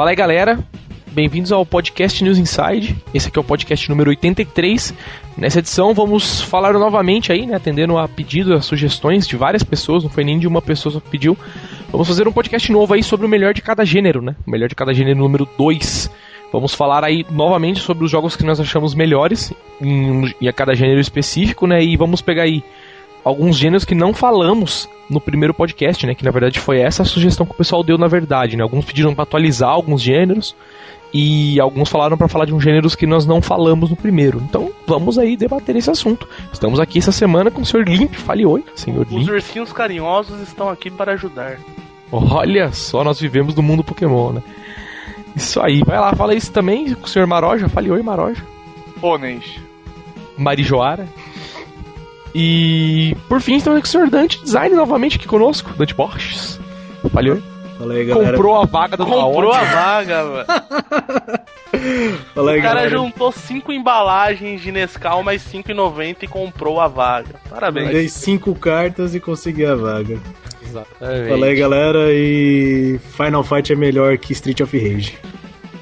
Fala aí, galera. Bem-vindos ao podcast News Inside. Esse aqui é o podcast número 83. Nessa edição vamos falar novamente aí, né, atendendo a pedidos, a sugestões de várias pessoas, não foi nem de uma pessoa só que pediu. Vamos fazer um podcast novo aí sobre o melhor de cada gênero, né? O melhor de cada gênero número 2. Vamos falar aí novamente sobre os jogos que nós achamos melhores em a cada gênero específico, né? E vamos pegar aí alguns gêneros que não falamos no primeiro podcast, né? Que na verdade foi essa a sugestão que o pessoal deu, na verdade, né? Alguns pediram para atualizar alguns gêneros e alguns falaram para falar de uns gêneros que nós não falamos no primeiro. Então vamos aí debater esse assunto. Estamos aqui essa semana com o Sr. Limpe. Fale oi, Sr. Limpe. Os ursinhos carinhosos estão aqui para ajudar. Olha só, nós vivemos no mundo Pokémon, né? Isso aí. Vai lá, fala isso também com o Sr. Maroja. Fale oi, Maroja. Pôneis. Marijoara. E por fim estamos aqui com o Sr. Dante Design novamente aqui conosco. Dante Borges. Fale oi. Fala aí, galera. Comprou a vaga do Daolio. Comprou a vaga, mano. Fala aí, galera. O cara juntou 5 embalagens de Nescau mais R$5,90 e comprou a vaga. Parabéns. Ganhei 5 cartas e consegui a vaga. Exatamente. Fala aí, galera. E Final Fight é melhor que Street of Rage.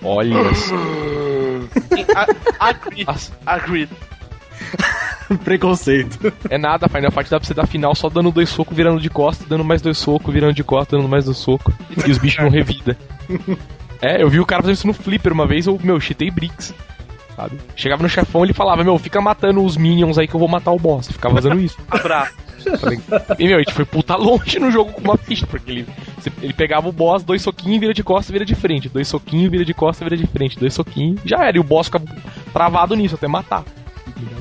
Olha isso. Agreed. Preconceito. É nada, Final Fight dá pra você dar final só dando 2 socos, virando de costa, dando mais 2 socos, virando de costa, dando mais 2 socos. E os bichos não revida. É, eu vi o cara fazendo isso no Flipper uma vez, eu, meu, cheatei bricks, sabe? Chegava no chefão e ele falava, meu, fica matando os minions aí que eu vou matar o boss. Ficava fazendo isso. Abraço. E, meu, a gente foi puta longe no jogo com uma ficha, porque ele pegava o boss, 2 soquinhos, vira de costa, vira de frente. 2 soquinhos, vira de costa, vira de frente. 2 soquinhos, já era. E o boss ficava travado nisso até matar.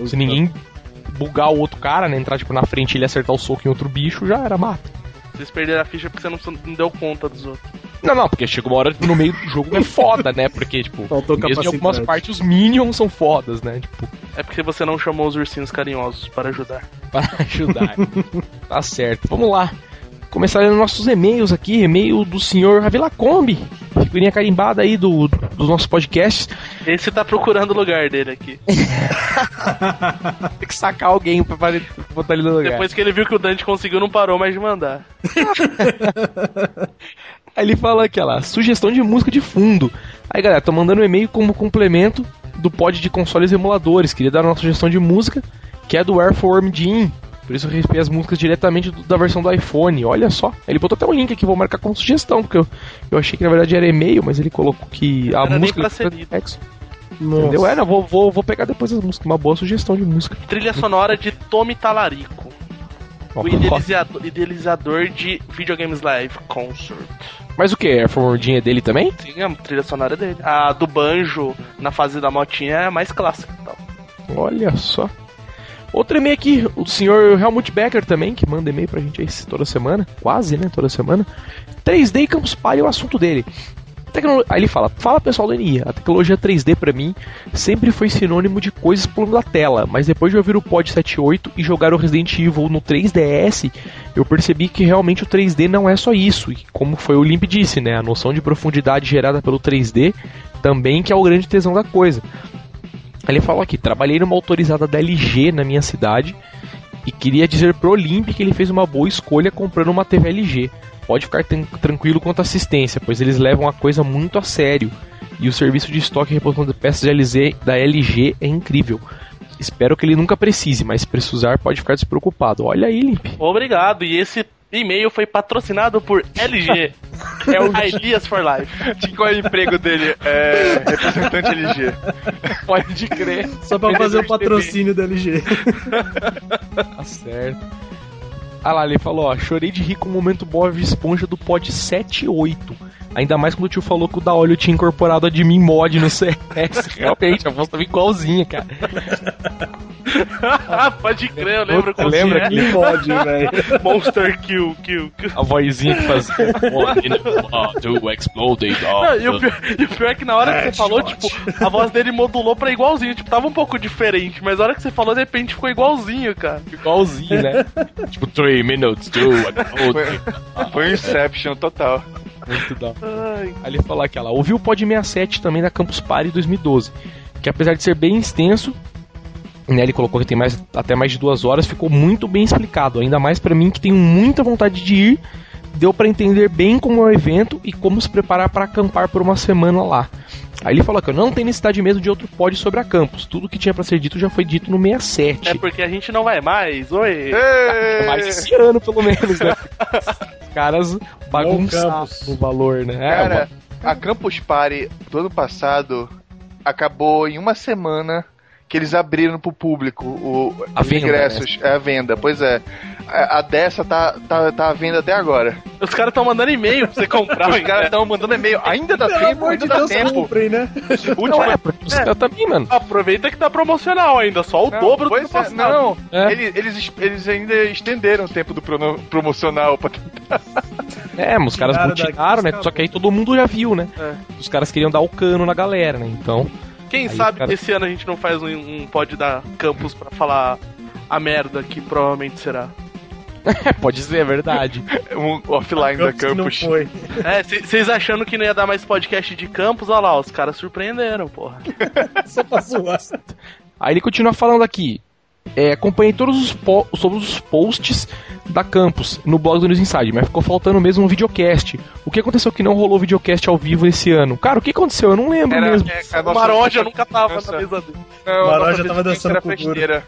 Se ninguém bugar o outro cara, né? Entrar tipo na frente e ele acertar o soco em outro bicho, já era mata. Vocês perderam a ficha porque você não deu conta dos outros. Não, porque chega uma hora no meio do jogo é foda, né? Porque, tipo, mesmo em algumas partes os minions são fodas, né? Tipo, é porque você não chamou os ursinhos carinhosos para ajudar. Para ajudar. Tá certo, vamos lá. Começar lendo nossos e-mails aqui, e-mail do senhor Javi Lacombe, figurinha carimbada aí do nosso podcast. Esse tá procurando o lugar dele aqui. Tem que sacar alguém pra botar ele no lugar. Depois que ele viu que o Dante conseguiu, não parou mais de mandar. Aí ele fala aqui, olha lá, sugestão de música de fundo. Aí galera, tô mandando um e-mail como complemento do pod de consoles e emuladores. Queria dar uma sugestão de música, que é do Earthworm Jim. Por isso eu recebi as músicas diretamente da versão do iPhone, olha só. Ele botou até um link aqui, vou marcar como sugestão, porque eu achei que na verdade era e-mail, mas ele colocou que a era música... Entendeu? É, não, vou pegar depois as músicas, uma boa sugestão de música. Trilha sonora de Tommy Talarico, o idealizador de Videogames Live Concert. Mas o que? A formordinha é dele também? Sim, a trilha sonora é dele. A do banjo, na fase da motinha, é a mais clássica. Então. Olha só. Outro e-mail aqui, o senhor Helmut Becker também, que manda e-mail pra gente aí toda semana, quase, né, toda semana. 3D e Campus Party é o assunto dele. Aí ele fala pessoal do NI, a tecnologia 3D pra mim sempre foi sinônimo de coisas pulando da tela, mas depois de ouvir o Pod 78 e jogar o Resident Evil no 3DS, eu percebi que realmente o 3D não é só isso, e como foi o Limp disse, né, a noção de profundidade gerada pelo 3D também que é o grande tesão da coisa. Ele falou aqui, trabalhei numa autorizada da LG na minha cidade e queria dizer pro Limp que ele fez uma boa escolha comprando uma TV LG. Pode ficar tranquilo quanto à assistência, pois eles levam a coisa muito a sério e o serviço de estoque e reposição de peças de LZ da LG é incrível. Espero que ele nunca precise, mas se precisar pode ficar despreocupado. Olha aí, Limp. Obrigado, e esse e-mail foi patrocinado por LG. É o Elias for Life. De qual é o emprego dele? É representante LG. Pode crer. Só pra fazer o patrocínio da LG. Tá certo. Ah lá, ele falou, ó, chorei de rir com o momento Bob Esponja do pod 78. Ainda mais quando o tio falou que o Daolio tinha incorporado a admin mod no CS. Realmente, a voz tava igualzinha, cara. Ah, pode crer, eu lembro. Lembra que ele pode, velho. Monster kill. A vozinha que fazia. Do explode. E o pior é que na hora que você falou, tipo, a voz dele modulou pra igualzinho. Tipo, tava um pouco diferente, mas na hora que você falou, de repente ficou igualzinho, cara. Igualzinho, né? Tipo, 3 minutes, 2, foi Inception total. Muito da hora. Aí ele falou aqui, ela ouviu o Pod 67 também da Campus Party 2012, que apesar de ser bem extenso, né, ele colocou que tem até mais de 2 horas, ficou muito bem explicado, ainda mais pra mim que tenho muita vontade de ir, deu pra entender bem como é o evento e como se preparar pra acampar por uma semana lá. Aí ele falou que eu não tenho necessidade mesmo de outro pod sobre a Campus. Tudo que tinha pra ser dito já foi dito no 67. É porque a gente não vai mais, oi! Mais esse ano, pelo menos, né? Os caras bagunçaram o valor, né? Cara, a Campus Party do ano passado acabou em uma semana que eles abriram pro público os ingressos. É a venda, pois é. A dessa tá à venda até agora. Os caras estão mandando e-mail pra você comprar. Os caras estão mandando e-mail. Ainda dá tempo, ainda dá tempo. Comprem, né? Não é, porque os caras também, mano. Aproveita que tá promocional ainda, só o dobro do que tá promocional. Não, eles ainda estenderam o tempo do promocional pra tentar. É, mas os caras mutilaram, né? Só que aí todo mundo já viu, né? É. Os caras queriam dar o cano na galera, né? Então... Quem sabe cara... esse ano a gente não faz um pod da Campus pra falar a merda que provavelmente será. Pode ser, é verdade. Um offline da Campus. Não foi. É, vocês achando que não ia dar mais podcast de Campus, olha lá, os caras surpreenderam, porra. Só pra zoar. Aí ele continua falando aqui. Acompanhei todos os posts da Campus no blog do News Inside, mas ficou faltando mesmo um videocast. O que aconteceu que não rolou videocast ao vivo esse ano? Cara, o que aconteceu? Eu não lembro mesmo. O Maroja nunca tava na mesa dele. O Maroja tava dançando com o Kuduro.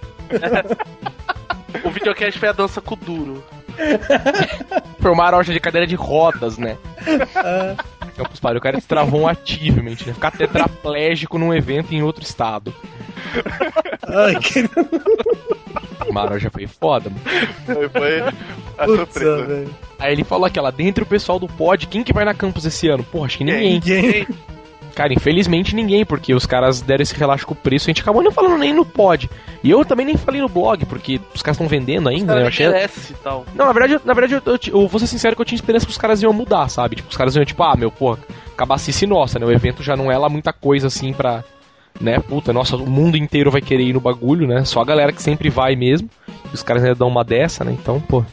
O videocast foi a dança com o Kuduro. Foi o Maroja de cadeira de rodas, né? Campus Party, o cara destravou um achievement, né? Ficar tetraplégico num evento em outro estado. Ai, que... O Maroja foi foda, mano. Foi a surpresa. Véio. Aí ele falou aqui, ó, lá dentro o pessoal do pod, quem que vai na Campus esse ano? Porra, acho que ninguém. Cara, infelizmente ninguém, porque os caras deram esse relaxo com o preço, a gente acabou não falando nem no pod. E eu também nem falei no blog, porque os caras estão vendendo ainda, né? Eu achei... e tal. Não, na verdade eu vou ser sincero que eu tinha esperança que os caras iam mudar, sabe? Tipo, os caras iam, tipo, meu, porra, cabacice nossa, né? O evento já não é lá muita coisa, assim, pra... Né, puta, nossa, o mundo inteiro vai querer ir no bagulho, né? Só a galera que sempre vai mesmo. E os caras ainda dão uma dessa, né? Então, pô,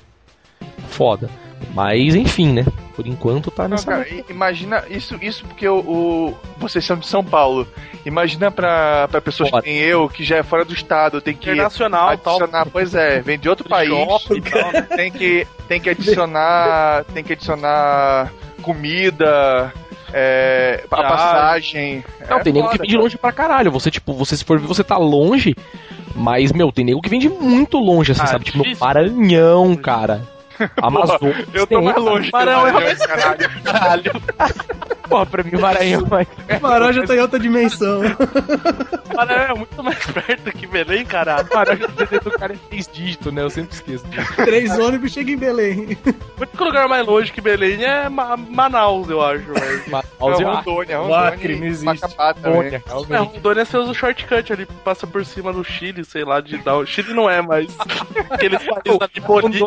foda. Mas, enfim, né? Por enquanto tá nessa... Não, cara, imagina, isso porque vocês são de São Paulo. Imagina pra pessoas que tem eu, que já é fora do estado, tem que adicionar, tal. Pois é, vem de outro país, tal, tem que adicionar, comida... a passagem. Não, tem nego que vem de longe pra caralho. Você se for ver, você tá longe. Mas, meu, tem nego que vem de muito longe, assim, sabe? Tipo, no Maranhão, cara. Amazonas. Eu tô mais longe. Maranhão, caralho. Pô, pra mim, Maranhão, vai. Maranhão já tá em outra dimensão. Maranhão é muito mais perto que Belém, caralho. Maranhão do cara é 3 dígitos, né? Eu sempre esqueço disso. 3 ônibus chega em Belém. O único lugar mais longe que Belém é Manaus, eu acho. Manaus é Rondônia, não existe. Macapá, Rondônia você usa o shortcut ali, passa por cima do Chile, sei lá, de Down. Chile não é, mas aqueles países ali, Bolívia,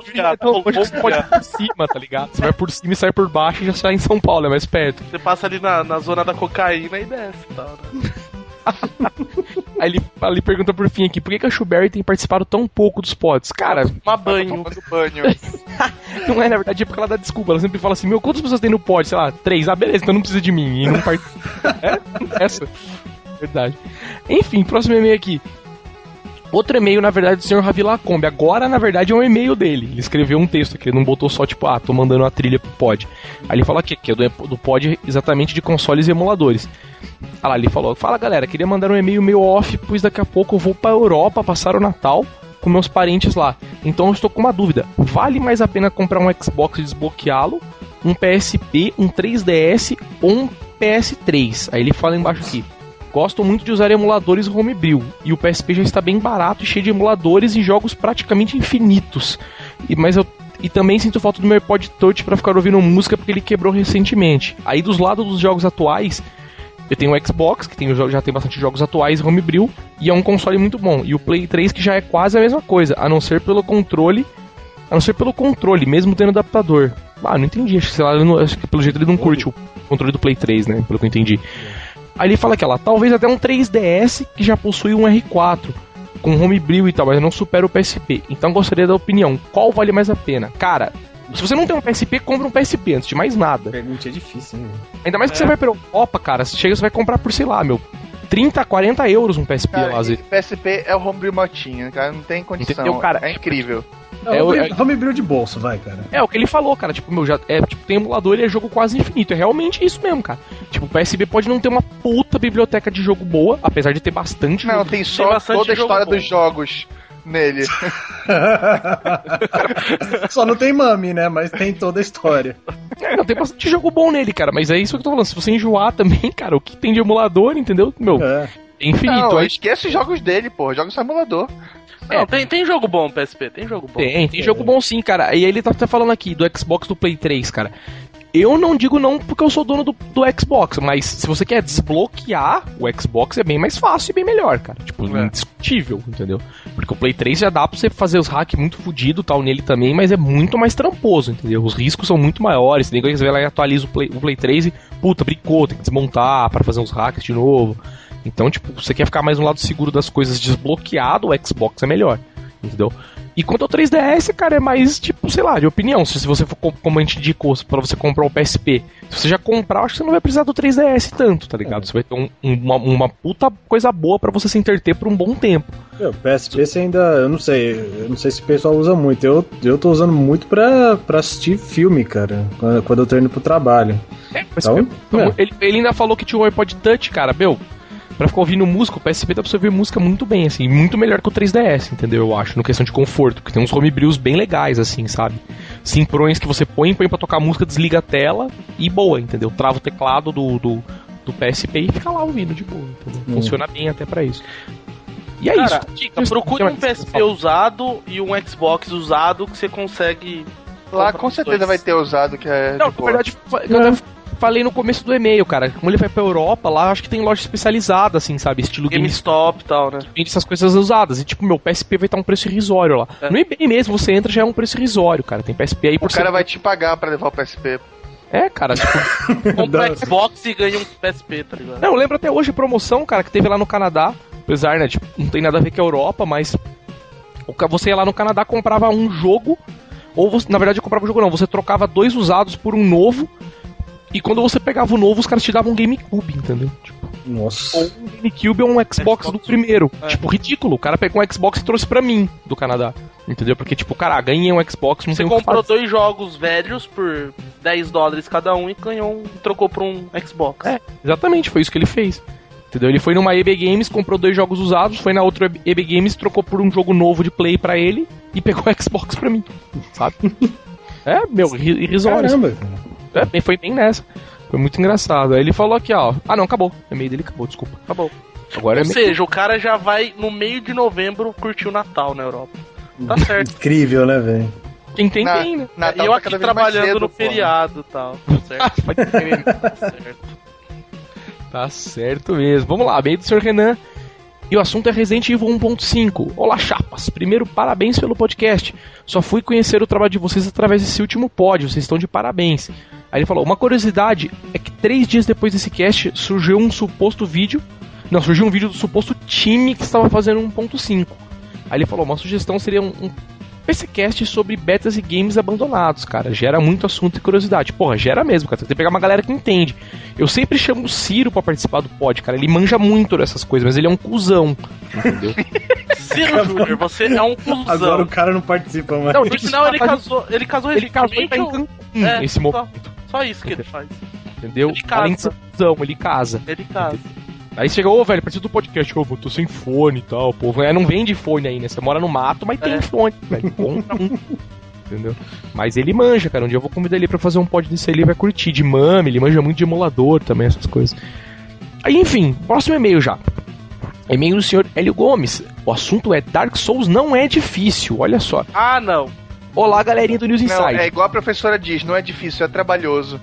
você pode ir por cima, tá ligado? Você vai por cima e sai por baixo e já sai em São Paulo, é mais perto. Você passa ali na zona da cocaína e desce e tal, né? Aí ele pergunta por fim aqui, por que a Shuberry tem participado tão pouco dos pods? Cara, uma banho. Não é, na verdade, é porque ela dá desculpa. Ela sempre fala assim, meu, quantas pessoas tem no pod? Sei lá, 3. Ah, beleza, então não precisa de mim. E não participa. Essa. Verdade. Enfim, próximo e-mail aqui. Outro e-mail, na verdade, do senhor Javi Lacombe. Agora, na verdade, é um e-mail dele. Ele escreveu um texto aqui, ele não botou só, tipo, tô mandando uma trilha pro pod. Aí ele fala aqui, que é do pod exatamente de consoles e emuladores. Ah lá, ele falou, fala galera, queria mandar um e-mail meio off, pois daqui a pouco eu vou pra Europa passar o Natal com meus parentes lá. Então eu estou com uma dúvida, vale mais a pena comprar um Xbox e desbloqueá-lo? Um PSP, um 3DS ou um PS3? Aí ele fala embaixo aqui. Gosto muito de usar emuladores homebrew, e o PSP já está bem barato e cheio de emuladores e jogos praticamente infinitos. E também sinto falta do meu iPod Touch para ficar ouvindo música porque ele quebrou recentemente. Aí dos lados dos jogos atuais, eu tenho o Xbox, que já tem bastante jogos atuais homebrew, e é um console muito bom. E o Play 3, que já é quase a mesma coisa, a não ser pelo controle, mesmo tendo adaptador. Ah, não entendi, acho que pelo jeito ele não curte o controle do Play 3, né, pelo que eu entendi. Aí ele fala que ela talvez até um 3DS que já possui um R4 com homebrew e tal, mas não supera o PSP. Então gostaria da opinião, qual vale mais a pena? Cara, se você não tem um PSP, compra um PSP antes de mais nada. Pergunta é difícil, hein? Ainda mais que você vai pra Europa, cara, você vai comprar por, sei lá, meu, 30, 40 euros um PSP cara, lá. PSP é o homebrew motinha, cara, não tem condição. Entendeu, cara? É incrível. É o homebrew de bolso, vai, cara. É o que ele falou, cara, tipo, meu, já, é, tipo, tem emulador e é jogo quase infinito, é realmente isso mesmo, cara. Tipo, o PSP pode não ter uma puta biblioteca de jogo boa, apesar de ter bastante. Não, jogo, tem só tem toda a história bom. Dos jogos nele. Só não tem mami, né? Mas tem toda a história. É, não, tem bastante jogo bom nele, cara, mas é isso que eu tô falando, se você enjoar também, cara, o que tem de emulador, entendeu? Meu, é infinito. Não, esquece os jogos dele, pô, joga no emulador. Não, tem jogo bom no PSP, tem jogo bom. Tem jogo bom sim, cara. E aí ele tá até falando aqui do Xbox, do Play 3, cara. Eu não digo não porque eu sou dono do Xbox, mas se você quer desbloquear, o Xbox é bem mais fácil e bem melhor, cara. Tipo, indiscutível, entendeu? Porque o Play 3 já dá pra você fazer os hacks muito fodido e tal nele também, mas é muito mais tramposo, entendeu? Os riscos são muito maiores, tem que você vai lá e atualiza o Play 3 e, puta, brincou, tem que desmontar pra fazer uns hacks de novo. Então, tipo, você quer ficar mais no lado seguro das coisas desbloqueado, o Xbox é melhor, entendeu? E quanto ao 3DS, cara, é mais, tipo, sei lá, de opinião. Se você for, como a gente indicou, pra você comprar o PSP, se você já comprar, acho que você não vai precisar do 3DS tanto, tá ligado? Você vai ter uma puta coisa boa pra você se entreter por um bom tempo. O PSP você ainda, eu não sei se o pessoal usa muito. Eu tô usando muito pra assistir filme, cara, quando eu tô indo pro trabalho. Então, ele ainda falou que tinha o iPod Touch, cara, meu... Pra ficar ouvindo música, o PSP dá pra você ouvir música muito bem, assim, muito melhor que o 3DS, entendeu? Eu acho, no questão de conforto, porque tem uns homebrews bem legais, assim, sabe? Simprões que você põe pra tocar música, desliga a tela e boa, entendeu? Trava o teclado do PSP e fica lá ouvindo de boa, entendeu? Funciona bem até pra isso. E é cara, isso. Dica, procure um PSP usado e um Xbox usado que você consegue... Lá com certeza vai ter usado que é... Não, na verdade... Falei no começo do e-mail, cara. Como ele vai pra Europa, lá acho que tem loja especializada, assim, sabe? Estilo GameStop e tal, né? Vende essas coisas usadas. E, tipo, meu, PSP vai estar um preço irrisório lá. É. No eBay mesmo, você entra já é um preço irrisório, cara. Tem PSP aí por... O cara vai te pagar pra levar o PSP. É, cara, tipo... compra Xbox e ganha um PSP, tá ligado? Não, eu lembro até hoje a promoção, cara, que teve lá no Canadá. Apesar, né, tipo, não tem nada a ver com a Europa, mas... Você ia lá no Canadá, comprava um jogo... Ou, você, na verdade, comprava um jogo não. Você trocava 2 usados por um novo... E quando você pegava o novo, os caras te davam um GameCube, entendeu? Tipo, nossa. Ou um GameCube ou um Xbox do primeiro. É. Tipo, ridículo. O cara pegou um Xbox e trouxe pra mim, do Canadá. Entendeu? Porque, tipo, cara, ganhei um Xbox, não sei o que fazer. Você comprou 2 jogos velhos por $10 cada um e ganhou, trocou por um Xbox. É, exatamente. Foi isso que ele fez. Entendeu? Ele foi numa EB Games, comprou 2 jogos usados, foi na outra EB Games, trocou por um jogo novo de Play pra ele e pegou o Xbox pra mim. Sabe? É, meu, irrisório. Caramba, cara. É, foi bem nessa. Foi muito engraçado. Aí ele falou aqui, ó. Ah, não, acabou. O e-mail dele acabou, desculpa. Acabou. Agora ou seja, o cara já vai no meio de novembro curtir o Natal na Europa. Tá certo. Incrível, né, velho? Quem tem, tem, né? Natal eu aqui trabalhando cedo, no feriado e tal. Tá certo. Tá certo. Tá certo mesmo. Vamos lá, meio do Sr. Renan. E o assunto é Resident Evil 1.5. Olá, chapas. Primeiro, parabéns pelo podcast. Só fui conhecer o trabalho de vocês através desse último pod. Vocês estão de parabéns. Aí ele falou, uma curiosidade é que 3 dias depois desse cast surgiu um suposto vídeo... Não, surgiu um vídeo do suposto time que estava fazendo 1.5. Aí ele falou, uma sugestão seria um PCcast sobre betas e games abandonados, cara. Gera muito assunto e curiosidade. Porra, gera mesmo, cara. Tem que pegar uma galera que entende. Eu sempre chamo o Ciro pra participar do pod, cara. Ele manja muito dessas coisas, mas ele é um cuzão. Entendeu? Ciro Júnior, você é um cuzão. Agora o cara não participa mais. Não, no final ele casou recentemente. É, esse momento. Só isso que ele faz. Entendeu? Ele casa. Além de ser cuzão, ele casa. Ele casa. Entendeu? Aí chega, ô velho, precisa do podcast, eu tô sem fone e tal, povo. Não vende fone aí, né? Você mora no mato, mas tem fone, velho. Compra um. Entendeu? Mas ele manja, cara. Um dia eu vou convidar ele pra fazer um pod desse aí, ele vai curtir. De mame, ele manja muito de emulador também, essas coisas. Aí, enfim, próximo e-mail já. E-mail do senhor Hélio Gomes. O assunto é Dark Souls não é difícil, olha só. Ah, não. Olá, galerinha do News Inside. É igual a professora diz, não é difícil, é trabalhoso.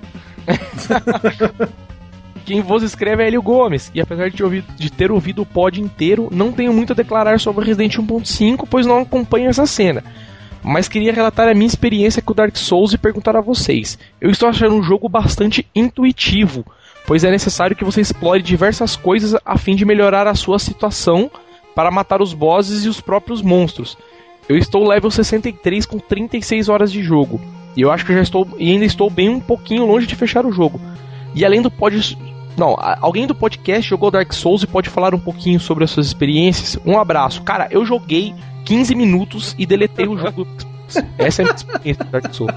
Quem vos escreve é Hélio Gomes, e apesar de ter ouvido o pod inteiro, não tenho muito a declarar sobre Resident 1.5, pois não acompanho essa cena. Mas queria relatar a minha experiência com o Dark Souls e perguntar a vocês. Eu estou achando um jogo bastante intuitivo, pois é necessário que você explore diversas coisas a fim de melhorar a sua situação para matar os bosses e os próprios monstros. Eu estou level 63 com 36 horas de jogo, e eu acho que já estou, e ainda estou bem um pouquinho longe de fechar o jogo. E além do pod Não, alguém do podcast jogou Dark Souls e pode falar um pouquinho sobre as suas experiências? Um abraço. Cara, eu joguei 15 minutos e deletei o jogo. Essa é a minha experiência do Dark Souls.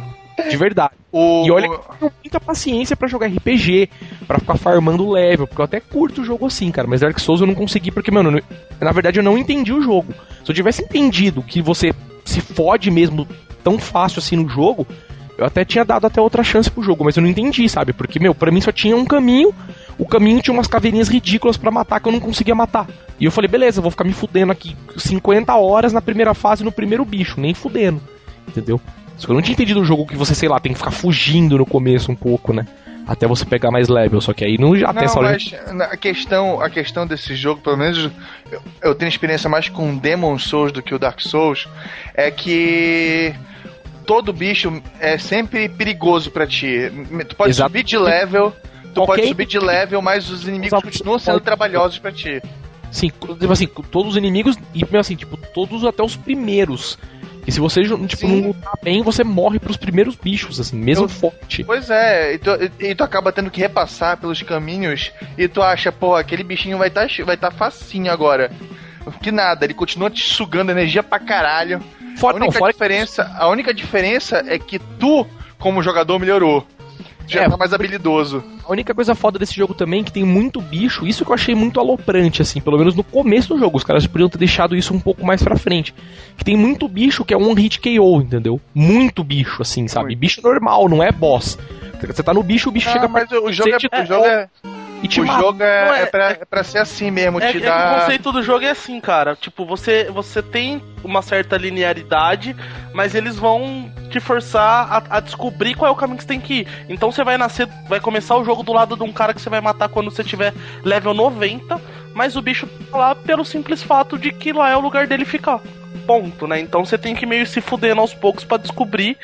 De verdade. E olha que eu tenho muita paciência pra jogar RPG, pra ficar farmando level, porque eu até curto o jogo assim, cara. Mas Dark Souls eu não consegui porque, mano, na verdade eu não entendi o jogo. Se eu tivesse entendido que você se fode mesmo tão fácil assim no jogo, eu até tinha dado até outra chance pro jogo, mas eu não entendi, sabe? Porque, meu, pra mim só tinha um caminho, o caminho tinha umas caveirinhas ridículas pra matar que eu não conseguia matar. E eu falei, beleza, eu vou ficar me fudendo aqui 50 horas na primeira fase no primeiro bicho, nem fudendo, entendeu? Só que eu não tinha entendido o jogo que você, sei lá, tem que ficar fugindo no começo um pouco, né? Até você pegar mais level, só que aí não... Até não, só... mas a questão desse jogo, pelo menos eu tenho experiência mais com Demon Souls do que o Dark Souls, é que todo bicho é sempre perigoso pra ti. Tu pode subir de level, mas os inimigos continuam sendo trabalhosos pra ti. Sim, tipo assim, todos os inimigos, e assim, tipo, todos até os primeiros... E se você tipo, não lutar bem, você morre pros primeiros bichos, assim, mesmo forte. Pois é, e tu acaba tendo que repassar pelos caminhos e tu acha, pô, aquele bichinho vai tá facinho agora. Que nada, ele continua te sugando energia pra caralho. A única diferença é que tu, como jogador, melhorou. Já tá mais habilidoso. A única coisa foda desse jogo também é que tem muito bicho, isso que eu achei muito aloprante, assim, pelo menos no começo do jogo, os caras podiam ter deixado isso um pouco mais pra frente, que tem muito bicho que é um hit KO, entendeu? Muito bicho, assim, sabe? Bicho normal, não é boss. Você tá no bicho, o bicho chega pra... Mas o jogo é pra ser assim mesmo, O conceito do jogo é assim, cara, tipo, você tem uma certa linearidade, mas eles vão te forçar a descobrir qual é o caminho que você tem que ir. Então você vai começar o jogo do lado de um cara que você vai matar quando você tiver level 90, mas o bicho tá lá pelo simples fato de que lá é o lugar dele ficar. Ponto, né? Então você tem que meio se fudendo aos poucos pra descobrir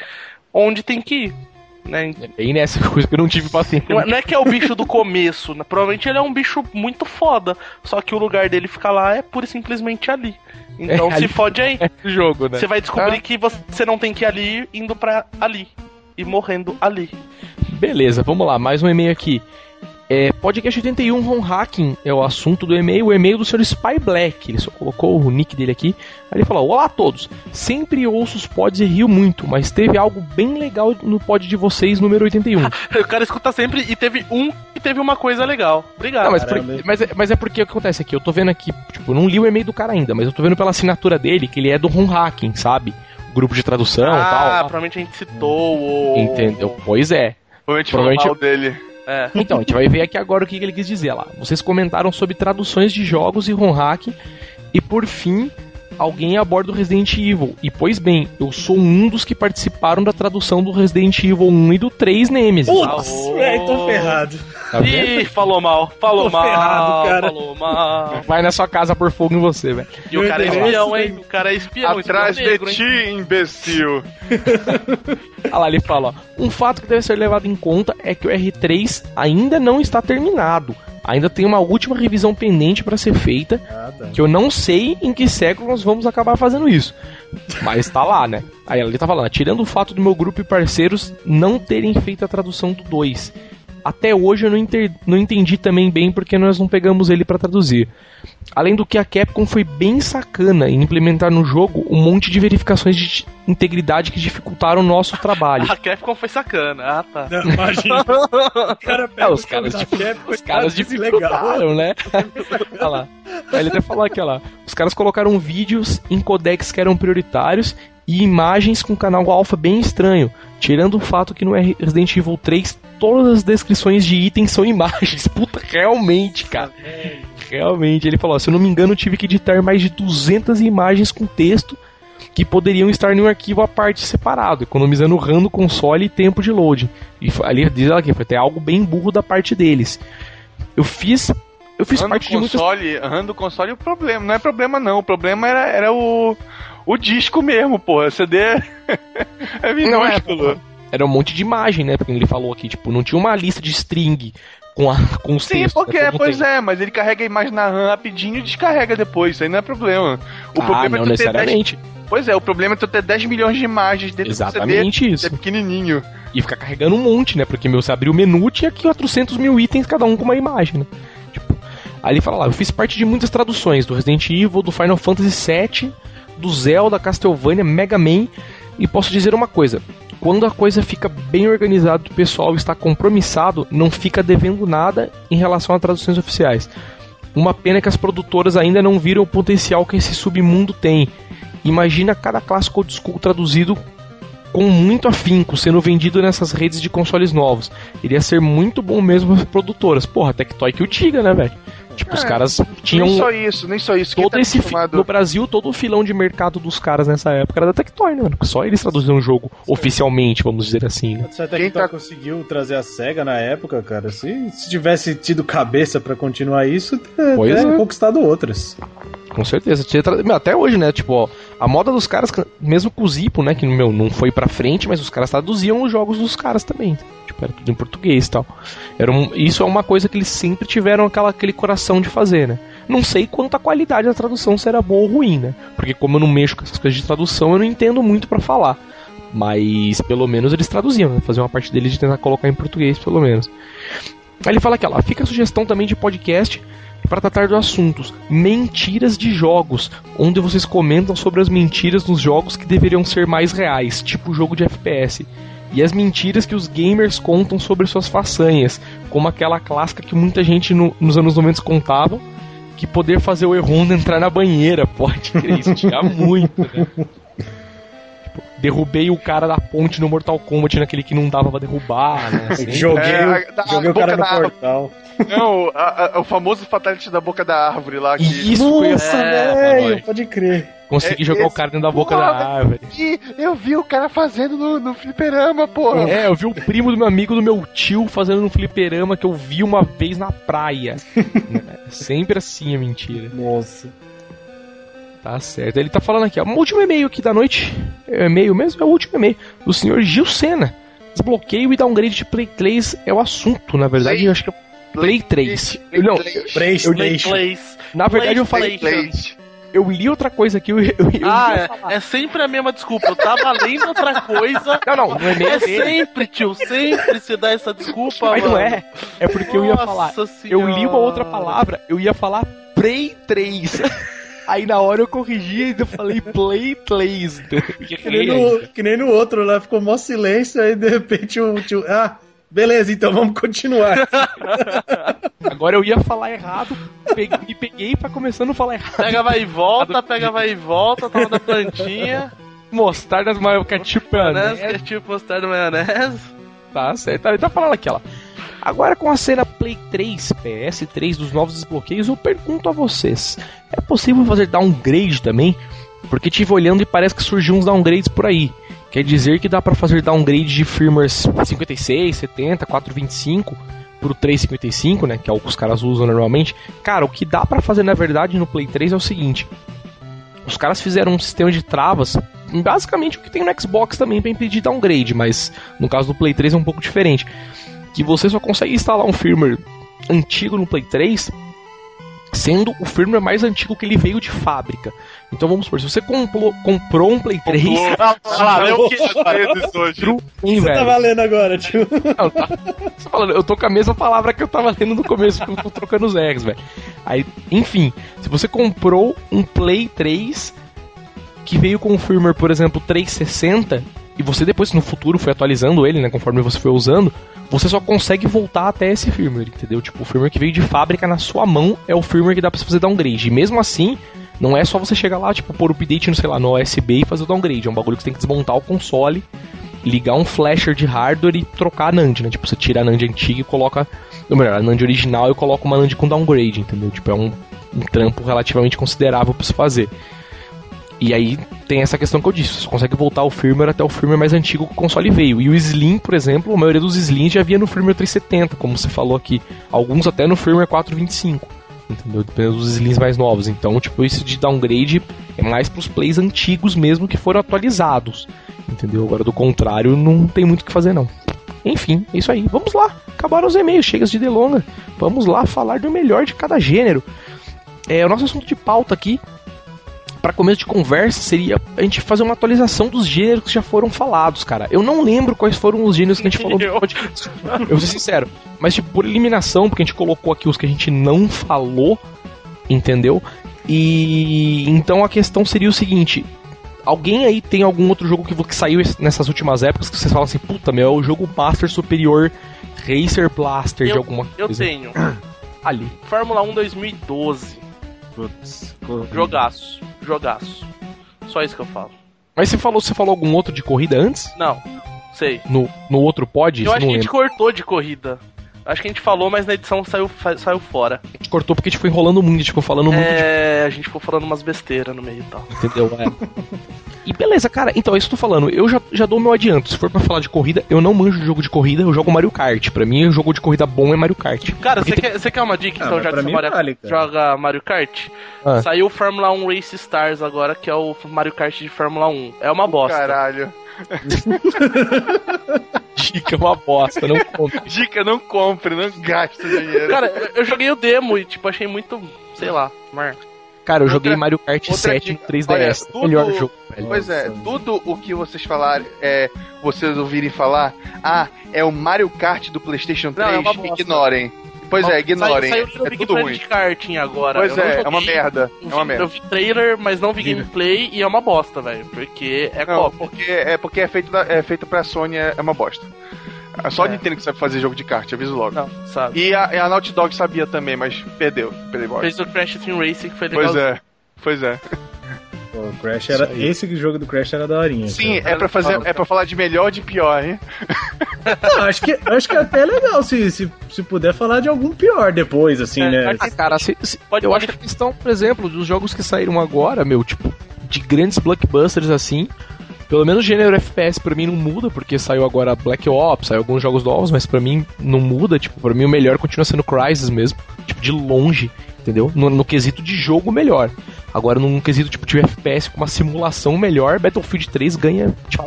onde tem que ir. Né? É bem nessa coisa que eu não tive paciência. Não é que é o bicho do começo, né? Provavelmente ele é um bicho muito foda, só que o lugar dele ficar lá é pura e simplesmente ali. Então se ali fode aí. É o jogo, né? Você vai descobrir que você não tem que ir ali, indo pra ali e morrendo ali. Beleza, vamos lá, mais um e-mail aqui. Podcast 81, Home Hacking é o assunto do e-mail, o e-mail do Sr. Spy Black. Ele só colocou o nick dele aqui. Aí ele falou: olá a todos, sempre ouço os pods e rio muito, mas teve algo bem legal no pod de vocês, número 81. O cara escuta sempre e teve uma coisa legal. Obrigado. Não, mas é porque o que acontece aqui, eu tô vendo aqui, tipo, eu não li o e-mail do cara ainda, mas eu tô vendo pela assinatura dele que ele é do Home Hacking, sabe? Grupo de tradução e tal. Ah, provavelmente a gente citou. Entendeu? Pois é. Provavelmente o dele. É. Então, a gente vai ver aqui agora o que ele quis dizer lá. Vocês comentaram sobre traduções de jogos e home hack, e por fim, alguém aborda o Resident Evil. E pois bem, eu sou um dos que participaram da tradução do Resident Evil 1 e do 3 Nemesis. Putz, tô ferrado. Tá vendo? Ih, falou mal, cara. Vai na sua casa por fogo em você, velho. E o cara é espião, hein? O cara é espião. Atrás de ti, imbecil. Olha lá, ele fala, ó, um fato que deve ser levado em conta é que o R3 ainda não está terminado. Ainda tem uma última revisão pendente pra ser feita, que eu não sei em que século nós vamos acabar fazendo isso. Mas tá lá, né? Aí ele tá falando, tirando o fato do meu grupo e parceiros não terem feito a tradução do 2. Até hoje eu não entendi também bem porque nós não pegamos ele pra traduzir. Além do que a Capcom foi bem sacana em implementar no jogo um monte de verificações de integridade que dificultaram o nosso trabalho. A Capcom foi sacana, tá. Não, imagina. Os caras dificultaram, né? Olha lá. Aí ele até falou aqui, olha lá. Os caras colocaram vídeos em codecs que eram prioritários e imagens com canal alfa bem estranho, tirando o fato que no Resident Evil 3 todas as descrições de itens são imagens. Puta, realmente, cara. Realmente, ele falou, se eu não me engano, tive que editar mais de 200 imagens com texto que poderiam estar em um arquivo à parte separado, economizando RAM do console e tempo de loading. E ali diz ela aqui, foi até algo bem burro da parte deles. Eu fiz parte de muitas... RAM do console é o problema, não é problema não, o problema era o disco mesmo, porra, CD é minúsculo. Era um monte de imagem, né, porque ele falou aqui, tipo, não tinha uma lista de string com o texto. Sim, porque, né? Pois é, mas ele carrega a imagem na RAM rapidinho e descarrega depois, isso aí não é problema. O problema não é necessariamente. Pois é, o problema é tu ter 10 milhões de imagens dentro do CD, isso. É pequenininho. E ficar carregando um monte, né? Porque, meu, você abriu o menu, tinha aqui 400 mil itens, cada um com uma imagem, né? Tipo, aí ele fala lá, eu fiz parte de muitas traduções, do Resident Evil, do Final Fantasy VII, do Zelda, Castlevania, Mega Man, e posso dizer uma coisa, quando a coisa fica bem organizada, o pessoal está compromissado, não fica devendo nada em relação a traduções oficiais. Uma pena que as produtoras ainda não viram o potencial que esse submundo tem. Imagina cada clássico old school traduzido com muito afinco, sendo vendido nessas redes de consoles novos. Iria ser muito bom mesmo para as produtoras. Porra, Tectoy que o diga, né, velho? Tipo, os caras tinham... Nem só isso. Todo esse no Brasil, todo o filão de mercado dos caras nessa época era da Tectoy, né, mano? Só eles traduziam o jogo oficialmente, vamos dizer assim. Né? Se a Tectoy conseguiu trazer a SEGA na época, cara, se tivesse tido cabeça pra continuar isso, teria conquistado outras. Com certeza. Até hoje, né? Tipo, ó, a moda dos caras, mesmo com o Zippo, né? Que não foi pra frente, mas os caras traduziam os jogos dos caras também. Tipo, era tudo em português e tal. Isso é uma coisa que eles sempre tiveram aquele coração de fazer, né? Não sei quanto a qualidade da tradução será boa ou ruim, né? Porque como eu não mexo com essas coisas de tradução, eu não entendo muito pra falar. Mas pelo menos eles traduziam, né? Faziam uma parte deles de tentar colocar em português, pelo menos. Aí ele fala aqui, ó, fica a sugestão também de podcast para tratar dos assuntos mentiras de jogos, onde vocês comentam sobre as mentiras nos jogos que deveriam ser mais reais, tipo jogo de FPS, e as mentiras que os gamers contam sobre suas façanhas, como aquela clássica que muita gente nos anos 90 contava, que poder fazer o Errondo entrar na banheira, pode crer, isso tinha muito, né? Derrubei o cara da ponte no Mortal Kombat, naquele que não dava pra derrubar, né? Assim. Joguei o cara no portal. Não, o famoso fatality da boca da árvore lá. Nossa, velho, pode crer. Consegui jogar o cara dentro da boca da árvore. Eu vi o cara fazendo no fliperama, porra. É, eu vi o primo do meu amigo, do meu tio, fazendo no fliperama que eu vi uma vez na praia. Sempre assim é mentira. Nossa. Tá certo, ele tá falando aqui, ó, o último e-mail aqui da noite, é e-mail mesmo? É o último e-mail, do senhor Gil Senna. Desbloqueio e downgrade de Play 3 é o assunto, na verdade, eu acho que é Play 3. Na verdade eu falei, eu li outra coisa aqui, é sempre a mesma desculpa, eu tava lendo outra coisa. Não é sempre, tio, sempre se dá essa desculpa. Mas não é, é porque eu ia falar, eu li uma outra palavra, eu ia falar Play 3. Aí na hora eu corrigi e ainda falei Play. Que nem no outro lá, ficou mó silêncio, aí de repente o tio... Ah, beleza, então vamos continuar. Agora eu ia falar errado, me peguei pra começando a falar errado. Pega, vai e volta, tava na plantinha. Mostarda, ketchup, maionese. Ketchup, mostarda, maionese. Tá certo, ele tá falando aqui, ó. Agora com a cena Play 3, PS3 dos novos desbloqueios, eu pergunto a vocês, é possível fazer downgrade também? Porque estive olhando e parece que surgiu uns downgrades por aí. Quer dizer que dá pra fazer downgrade de firmwares 56, 70, 425 pro 355, né, que é o que os caras usam normalmente. Cara, o que dá pra fazer na verdade no Play 3 é o seguinte, os caras fizeram um sistema de travas, basicamente o que tem no Xbox também pra impedir downgrade, mas no caso do Play 3 é um pouco diferente. Que você só consegue instalar um firmware antigo no Play 3 sendo o firmware mais antigo que ele veio de fábrica. Então vamos supor, se você comprou um Play 3... Você tava lendo agora, tio. Não, tá. Você falando, eu tô com a mesma palavra que eu tava lendo no começo, que eu tô trocando os erros, velho. Aí, enfim, se você comprou um Play 3 que veio com o firmware, por exemplo, 360, e você depois, no futuro, foi atualizando ele, né, conforme você foi usando... Você só consegue voltar até esse firmware, entendeu? Tipo, o firmware que veio de fábrica na sua mão é o firmware que dá pra você fazer downgrade. E mesmo assim, não é só você chegar lá, tipo, pôr o update no, sei lá, no USB e fazer o downgrade. É um bagulho que você tem que desmontar o console, ligar um flasher de hardware e trocar a NAND, né? Tipo, você tira a NAND antiga e coloca... Ou melhor, a NAND original e coloca uma NAND com downgrade, entendeu? Tipo, é um trampo relativamente considerável pra se fazer. E aí tem essa questão que eu disse, você consegue voltar o firmware até o firmware mais antigo que o console veio. E o Slim, por exemplo, a maioria dos Slims já havia no firmware 370, como você falou aqui. Alguns até no firmware 425, entendeu? Dependendo dos Slims mais novos. Então, tipo, isso de downgrade é mais pros plays antigos mesmo que foram atualizados, entendeu? Agora, do contrário, não tem muito o que fazer, não. Enfim, é isso aí. Vamos lá. Acabaram os e-mails, cheios de delonga. Vamos lá falar do melhor de cada gênero. O nosso assunto de pauta aqui, para começo de conversa, seria a gente fazer uma atualização dos gêneros que já foram falados, cara. Eu não lembro quais foram os gêneros que a gente falou. Eu vou ser sincero. Mas, tipo, por eliminação, porque a gente colocou aqui os que a gente não falou, entendeu? E então a questão seria o seguinte... Alguém aí tem algum outro jogo que saiu nessas últimas épocas que vocês falam assim... Puta, meu, é o jogo Master Superior Racer Blaster de alguma coisa. Eu tenho. Ali. Fórmula 1 2012. Putz. Jogaço. Só isso que eu falo. Mas você falou algum outro de corrida antes? Não. Sei. No outro pod? Eu acho que a gente cortou de corrida. Acho que a gente falou, mas na edição saiu fora. A gente cortou porque a gente foi enrolando muito, tipo, falando muito. A gente foi falando umas besteiras no meio e tal. Entendeu? E beleza, cara. Então, é isso que eu tô falando. Eu já dou o meu adianto. Se for pra falar de corrida, eu não manjo de jogo de corrida, eu jogo Mario Kart. Pra mim, o jogo de corrida bom é Mario Kart. Cara, você quer uma dica, então, já que você joga Mario Kart? Ah. Saiu o Fórmula 1 Race Stars agora, que é o Mario Kart de Fórmula 1. É uma bosta. Caralho. Dica é uma bosta, não compre. Dica, não compre, não gasta dinheiro. Cara, eu joguei o demo e, tipo, achei muito, sei lá, mar. Cara, eu joguei Mario Kart 7 no 3DS. Olha, melhor jogo. Pois é, tudo o que vocês falarem, vocês ouvirem falar, é o Mario Kart do PlayStation 3, não, é uma bosta. Ignorem. Pois é, ignorem. Saiu é tudo ruim. De karting agora. Pois é uma merda. Eu vi trailer, mas não vi gameplay e é uma bosta, velho. Porque é cópia. Porque é feito pra Sony, é uma bosta. Só a Nintendo que sabe fazer jogo de kart, aviso logo. Não, sabe. E a Naughty Dog sabia também, mas perdeu. Fez o Crash Team Racing, que foi legal. Pois é. O Crash era... Esse jogo do Crash era daorinha. Sim, cara. É pra falar de melhor de pior, hein? Não, acho que até é legal se puder falar de algum pior depois, assim, né? Cara, eu acho que a questão, por exemplo, dos jogos que saíram agora, meu, tipo, de grandes blockbusters, assim, pelo menos gênero FPS pra mim não muda, porque saiu agora Black Ops, saiu alguns jogos novos, mas pra mim não muda, tipo, pra mim o melhor continua sendo Crysis mesmo, tipo, de longe, entendeu? No quesito de jogo, melhor. Agora, num quesito tipo de FPS com uma simulação melhor, Battlefield 3 ganha tipo,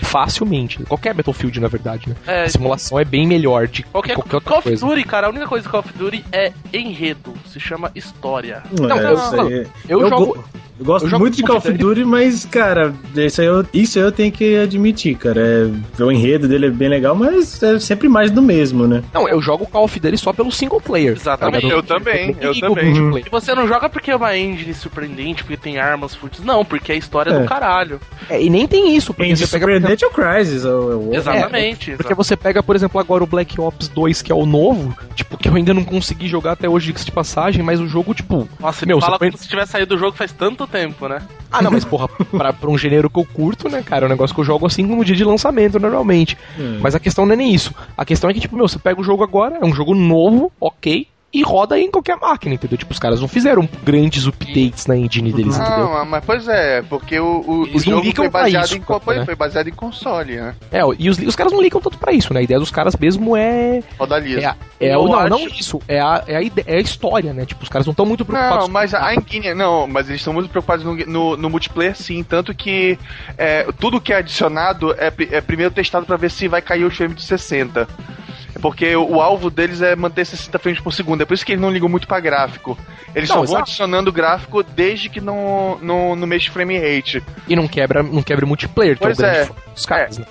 facilmente. Qualquer Battlefield, na verdade, né? A simulação é bem melhor de qualquer outra coisa. Call of Duty, cara, a única coisa que Call of Duty é enredo. Se chama história. Eu gosto muito de Call of Duty, mas, cara, isso aí eu tenho que admitir, cara. O enredo dele é bem legal, mas é sempre mais do mesmo, né? Não, eu jogo o Call of Duty só pelo single player. Exatamente. Eu também. E você não joga porque é uma engine surpreendente, porque tem armas fúteis. Não, porque é a história do caralho. E nem tem isso. Porque você pega, surpreendente por exemplo, é o Crysis. Exatamente. Porque você pega, por exemplo, agora o Black Ops 2, que é o novo, tipo, que eu ainda não consegui jogar até hoje de passagem, mas o jogo, tipo... Nossa, meu, fala como se tivesse saído do jogo faz tanto tempo, né? Ah, não, mas porra, pra um gênero que eu curto, né, cara, é um negócio que eu jogo assim no dia de lançamento, normalmente. Mas a questão não é nem isso. A questão é que, tipo, meu, você pega o jogo agora, é um jogo novo, ok, e roda em qualquer máquina, entendeu? Tipo, os caras não fizeram grandes updates na engine deles, entendeu? Não, mas pois é, porque o jogo foi baseado, isso, foi baseado em console, né? E os caras não ligam tanto pra isso, né? A ideia dos caras mesmo é... Rodaliza. É a história, né? Tipo, os caras não estão muito preocupados... Não, mas a engine... Não, mas eles estão muito preocupados no multiplayer, sim. Tanto que tudo que é adicionado é primeiro testado pra ver se vai cair o frame de 60. Porque o alvo deles é manter 60 frames por segundo. É por isso que eles não ligam muito pra gráfico. Eles só vão adicionando gráfico desde que não mexa frame rate. E não quebra multiplayer. Pois é. Os caras, né?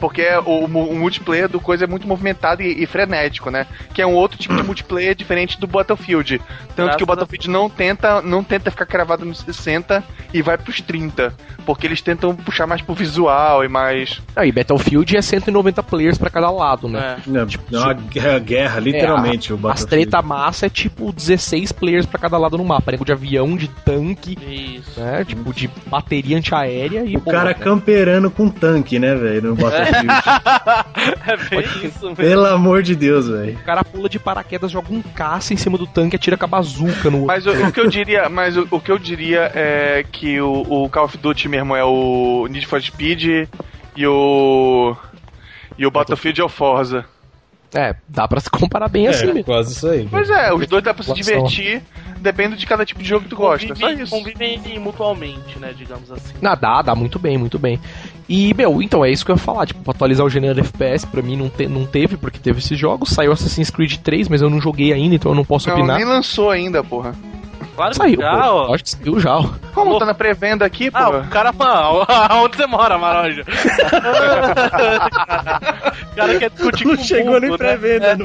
Porque o multiplayer do coisa é muito movimentado e frenético, né? Que é um outro tipo de multiplayer diferente do Battlefield. Tanto que o Battlefield não tenta ficar cravado nos 60 e vai pros 30. Porque eles tentam puxar mais pro visual e mais... E Battlefield é 190 players pra cada lado, né? É uma guerra, literalmente, o Battlefield. As treta massa é tipo 16 players pra cada lado no mapa, né? De avião, de tanque, isso. Né? Tipo, de bateria antiaérea e... O cara camperando com tanque, né, velho? É bem isso mesmo. Pelo amor de Deus, velho. O cara pula de paraquedas, joga um caça em cima do tanque e atira com a bazuca no outro. Mas o que eu diria é que o Call of Duty mesmo é o Need for Speed e o Battlefield é o Forza. Dá pra se comparar bem assim mesmo. Quase isso aí. Pois é, os dois dá pra se divertir, depende de cada tipo de jogo que tu gosta. Só isso. Convivem mutualmente, né, digamos assim. Dá muito bem, muito bem. E, meu, então é isso que eu ia falar, tipo, atualizar o gênero FPS, pra mim não teve, porque teve esses jogos, saiu Assassin's Creed 3, mas eu não joguei ainda, então eu não posso opinar. Não, nem lançou ainda, porra. Claro que saiu, já, ó. Acho que saiu já, ó. Como tá na pré-venda aqui, pô? O cara, aonde você mora, Maroja? O cara quer discutir com o mundo, chegou nem pré-venda,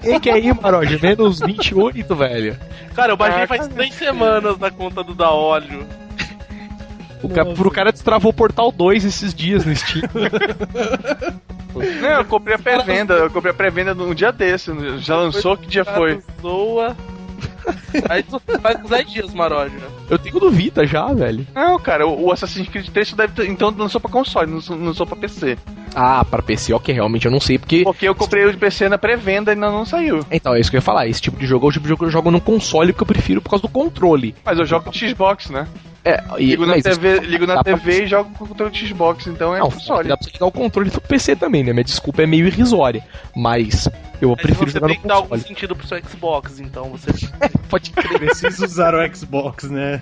Quem quer ir, Maroja? Menos 28, velho. Cara, eu baixei faz 3 semanas na conta do Daolio. Pro cara destravou Portal 2 esses dias no Steam. Não, eu comprei a pré-venda. Eu comprei a pré-venda num dia desse. Já lançou, que dia foi? Zoa... Faz uns 10 dias, Maroja. Eu tenho do Vita já, velho. Não, cara, o Assassin's Creed 3 então lançou pra console, não lançou pra PC. Ah, pra PC, ok, realmente eu não sei, porque eu comprei o de PC na pré-venda e não saiu. Então, é isso que eu ia falar, esse tipo de jogo é o tipo de jogo que eu jogo no console, porque eu prefiro por causa do controle. Mas eu jogo no Xbox, né? É, ligo na TV e jogo com o controle do Xbox, então é console. Dá pra você ligar o controle do PC também, né? Minha desculpa é meio irrisória, mas eu prefiro jogar no console. Você tem que dar algum sentido pro seu Xbox, então você... Pode crer. Preciso usar o Xbox, né?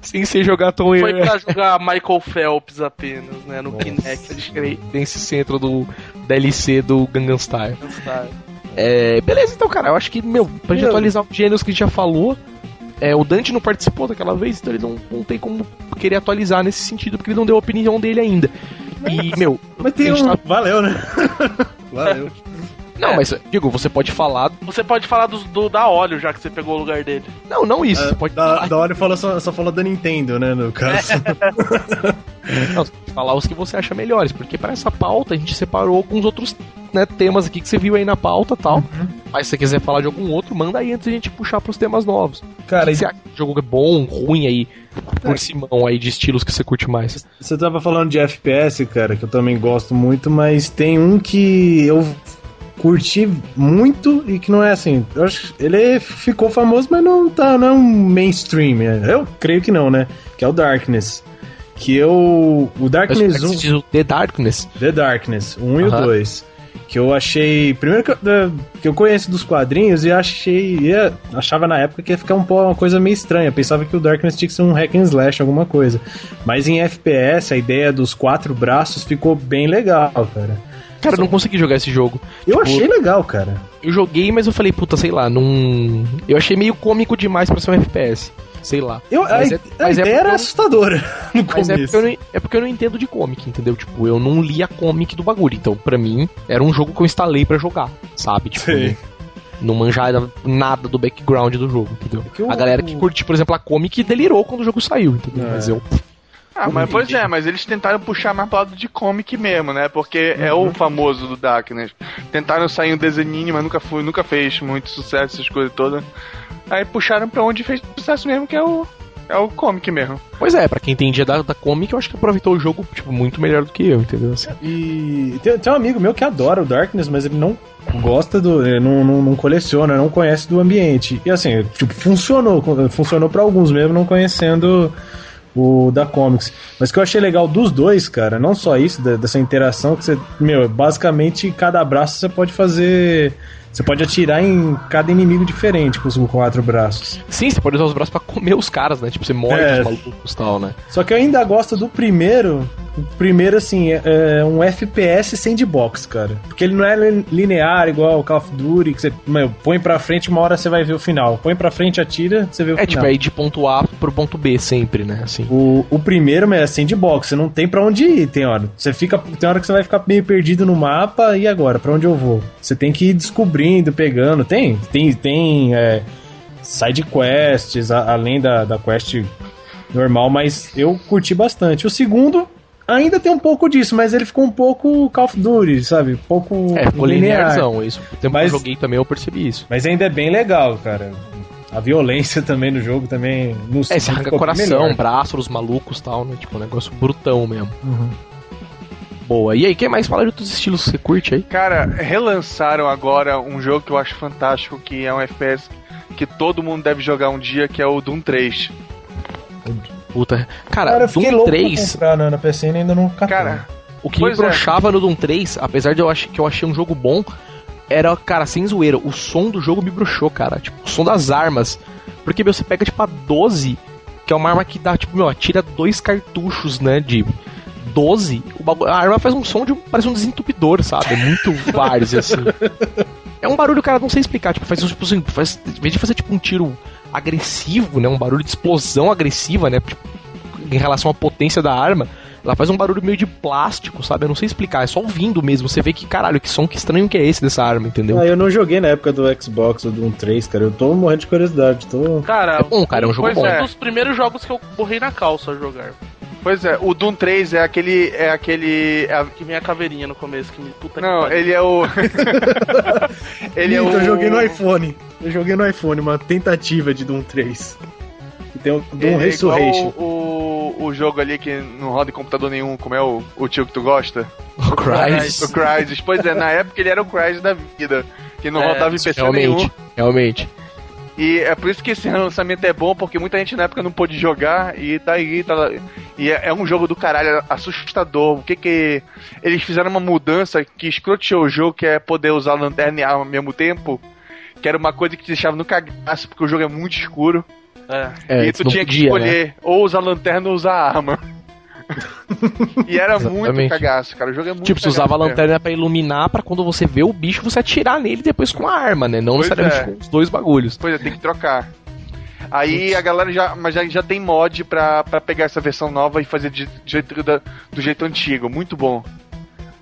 Sem ser jogar tão... Foi pra jogar Michael Phelps apenas, né? No Kinect. Tem esse centro do DLC do Gangnam Style. É, beleza, então, cara, eu acho que, pra gente atualizar os gêneros que a gente já falou... É, o Dante não participou daquela vez, então ele não tem como querer atualizar nesse sentido, porque ele não deu a opinião dele ainda. E, mas tem um... Valeu, né? Valeu. Não, mas, digo, você pode falar... Você pode falar do Daolio, já que você pegou o lugar dele. Não isso. Você pode falar... Daolio só falou da Nintendo, né, no caso. Não, você pode falar os que você acha melhores, porque pra essa pauta a gente separou alguns outros, né, temas aqui que você viu aí na pauta e tal. Uhum. Mas se você quiser falar de algum outro, manda aí antes de a gente puxar pros temas novos. Cara, você acha que o jogo é bom, ruim aí, por Simão aí, de estilos que você curte mais? Você tava falando de FPS, cara, que eu também gosto muito, mas tem um que eu... curti muito e que não é assim. Eu acho que ele ficou famoso, mas não é um mainstream. Eu creio que não, né? Que é o Darkness. O Darkness 1. Diz o The Darkness. The Darkness, 1 e o 2. Que eu achei. Primeiro que eu conheço dos quadrinhos e achava na época que ia ficar uma coisa meio estranha. Pensava que o Darkness tinha que ser um hack and slash, alguma coisa. Mas em FPS, a ideia dos 4 braços ficou bem legal, cara. Cara, eu não consegui jogar esse jogo. Eu achei legal, cara. Eu joguei, mas eu falei, puta, sei lá, não... Eu achei meio cômico demais pra ser um FPS. Sei lá. A ideia era assustadora no começo. Porque eu não entendo de comic, entendeu? Tipo, eu não li a comic do bagulho. Então, pra mim, era um jogo que eu instalei pra jogar, sabe? Tipo, não manjava nada do background do jogo, entendeu? A galera que curtiu, por exemplo, a comic delirou quando o jogo saiu, entendeu? Mas eu... mas pois é, mas eles tentaram puxar mais pro lado de comic mesmo, né? Porque é o famoso do Darkness. Tentaram sair um desenhinho, mas nunca fez muito sucesso, essas coisas todas. Aí puxaram pra onde fez sucesso mesmo, que é o comic mesmo. Pois é, pra quem entendia da comic, eu acho que aproveitou o jogo, tipo, muito melhor do que eu, entendeu? Assim. E tem um amigo meu que adora o Darkness, mas ele não gosta do... Ele não coleciona, não conhece do ambiente. E assim, tipo, funcionou pra alguns mesmo, não conhecendo... o da Comics. Mas o que eu achei legal dos dois, cara, não só isso, dessa interação que você... basicamente cada braço você pode fazer... Você pode atirar em cada inimigo diferente com os 4 braços. Sim, você pode usar os braços pra comer os caras, né? Tipo, você morde os malucos e tal, né? Só que eu ainda gosto do primeiro. O primeiro, assim, é um FPS sandbox, cara. Porque ele não é linear, igual o Call of Duty, que você põe pra frente, uma hora você vai ver o final. Põe pra frente, atira, você vê o final. É tipo, aí de ponto A pro ponto B sempre, né? Assim. O primeiro é sandbox, você não tem pra onde ir, tem hora. Tem hora que você vai ficar meio perdido no mapa, e agora? Pra onde eu vou? Você tem que ir descobrir, pegando, tem side quests, além da quest normal, mas eu curti bastante. O segundo ainda tem um pouco disso, mas ele ficou um pouco Call of Duty, sabe? Um pouco linearzão, isso. O tempo que eu joguei também eu percebi isso. Mas ainda é bem legal, cara. A violência também no jogo também... você arranca coração, melhor. Braço, os malucos e tal, né? Tipo, um negócio brutão mesmo. Uhum. Boa. E aí, quem mais fala de outros estilos que você curte aí? Cara, relançaram agora um jogo que eu acho fantástico, que é um FPS que todo mundo deve jogar um dia, que é o Doom 3. Puta. Cara, eu fiquei Doom louco 3... comprar na PC e ainda não catou. Cara, o que me broxava no Doom 3, apesar de eu achei um jogo bom, era, cara, sem zoeira, o som do jogo me broxou, cara. Tipo, o som das armas. Porque, você pega, tipo, a 12, que é uma arma que dá, tipo, atira 2 cartuchos, né, de... 12, a arma faz um som de parece um desentupidor, sabe? É muito várzea, assim. É um barulho, cara, não sei explicar. Tipo, faz, em vez de fazer tipo um tiro agressivo, né? Um barulho de explosão agressiva, né? Tipo, em relação à potência da arma, ela faz um barulho meio de plástico, sabe? Eu não sei explicar, é só ouvindo mesmo. Você vê que, caralho, que som que estranho que é esse dessa arma, entendeu? Ah, eu não joguei na época do Xbox ou do Doom 3, cara. Eu tô morrendo de curiosidade. Cara, é bom, cara, é um jogo bom. É um dos primeiros jogos que eu borrei na calça a jogar. Pois é, o Doom 3 é aquele que vem a caveirinha no começo, que me puta que pariu. Não, ele é o... ele é o... Eu joguei no iPhone uma tentativa de Doom 3. Tem o Doom Resurrection. O jogo ali que não roda em computador nenhum, como é o tio que tu gosta? O Crysis. O Crysis. Pois é, na época ele era o Crysis da vida, que não rodava em PC nenhum. Realmente. E é por isso que esse lançamento é bom, porque muita gente na época não pôde jogar e tá aí. Tá, e é um jogo do caralho, assustador. O que que... Eles fizeram uma mudança que escroteou o jogo, que é poder usar lanterna e arma ao mesmo tempo, que era uma coisa que te deixava no cagaço, porque o jogo é muito escuro. É, e tu tinha que escolher, né? Ou usar lanterna ou usar arma. E era muito cagaço, cara. O jogo é muito... Tipo, você usava a lanterna pra iluminar, pra quando você vê o bicho, você atirar nele depois com a arma, né? Não necessariamente com os dois bagulhos. Pois é, tem que trocar. Aí a galera já tem mod pra pegar essa versão nova e fazer do jeito antigo. Muito bom.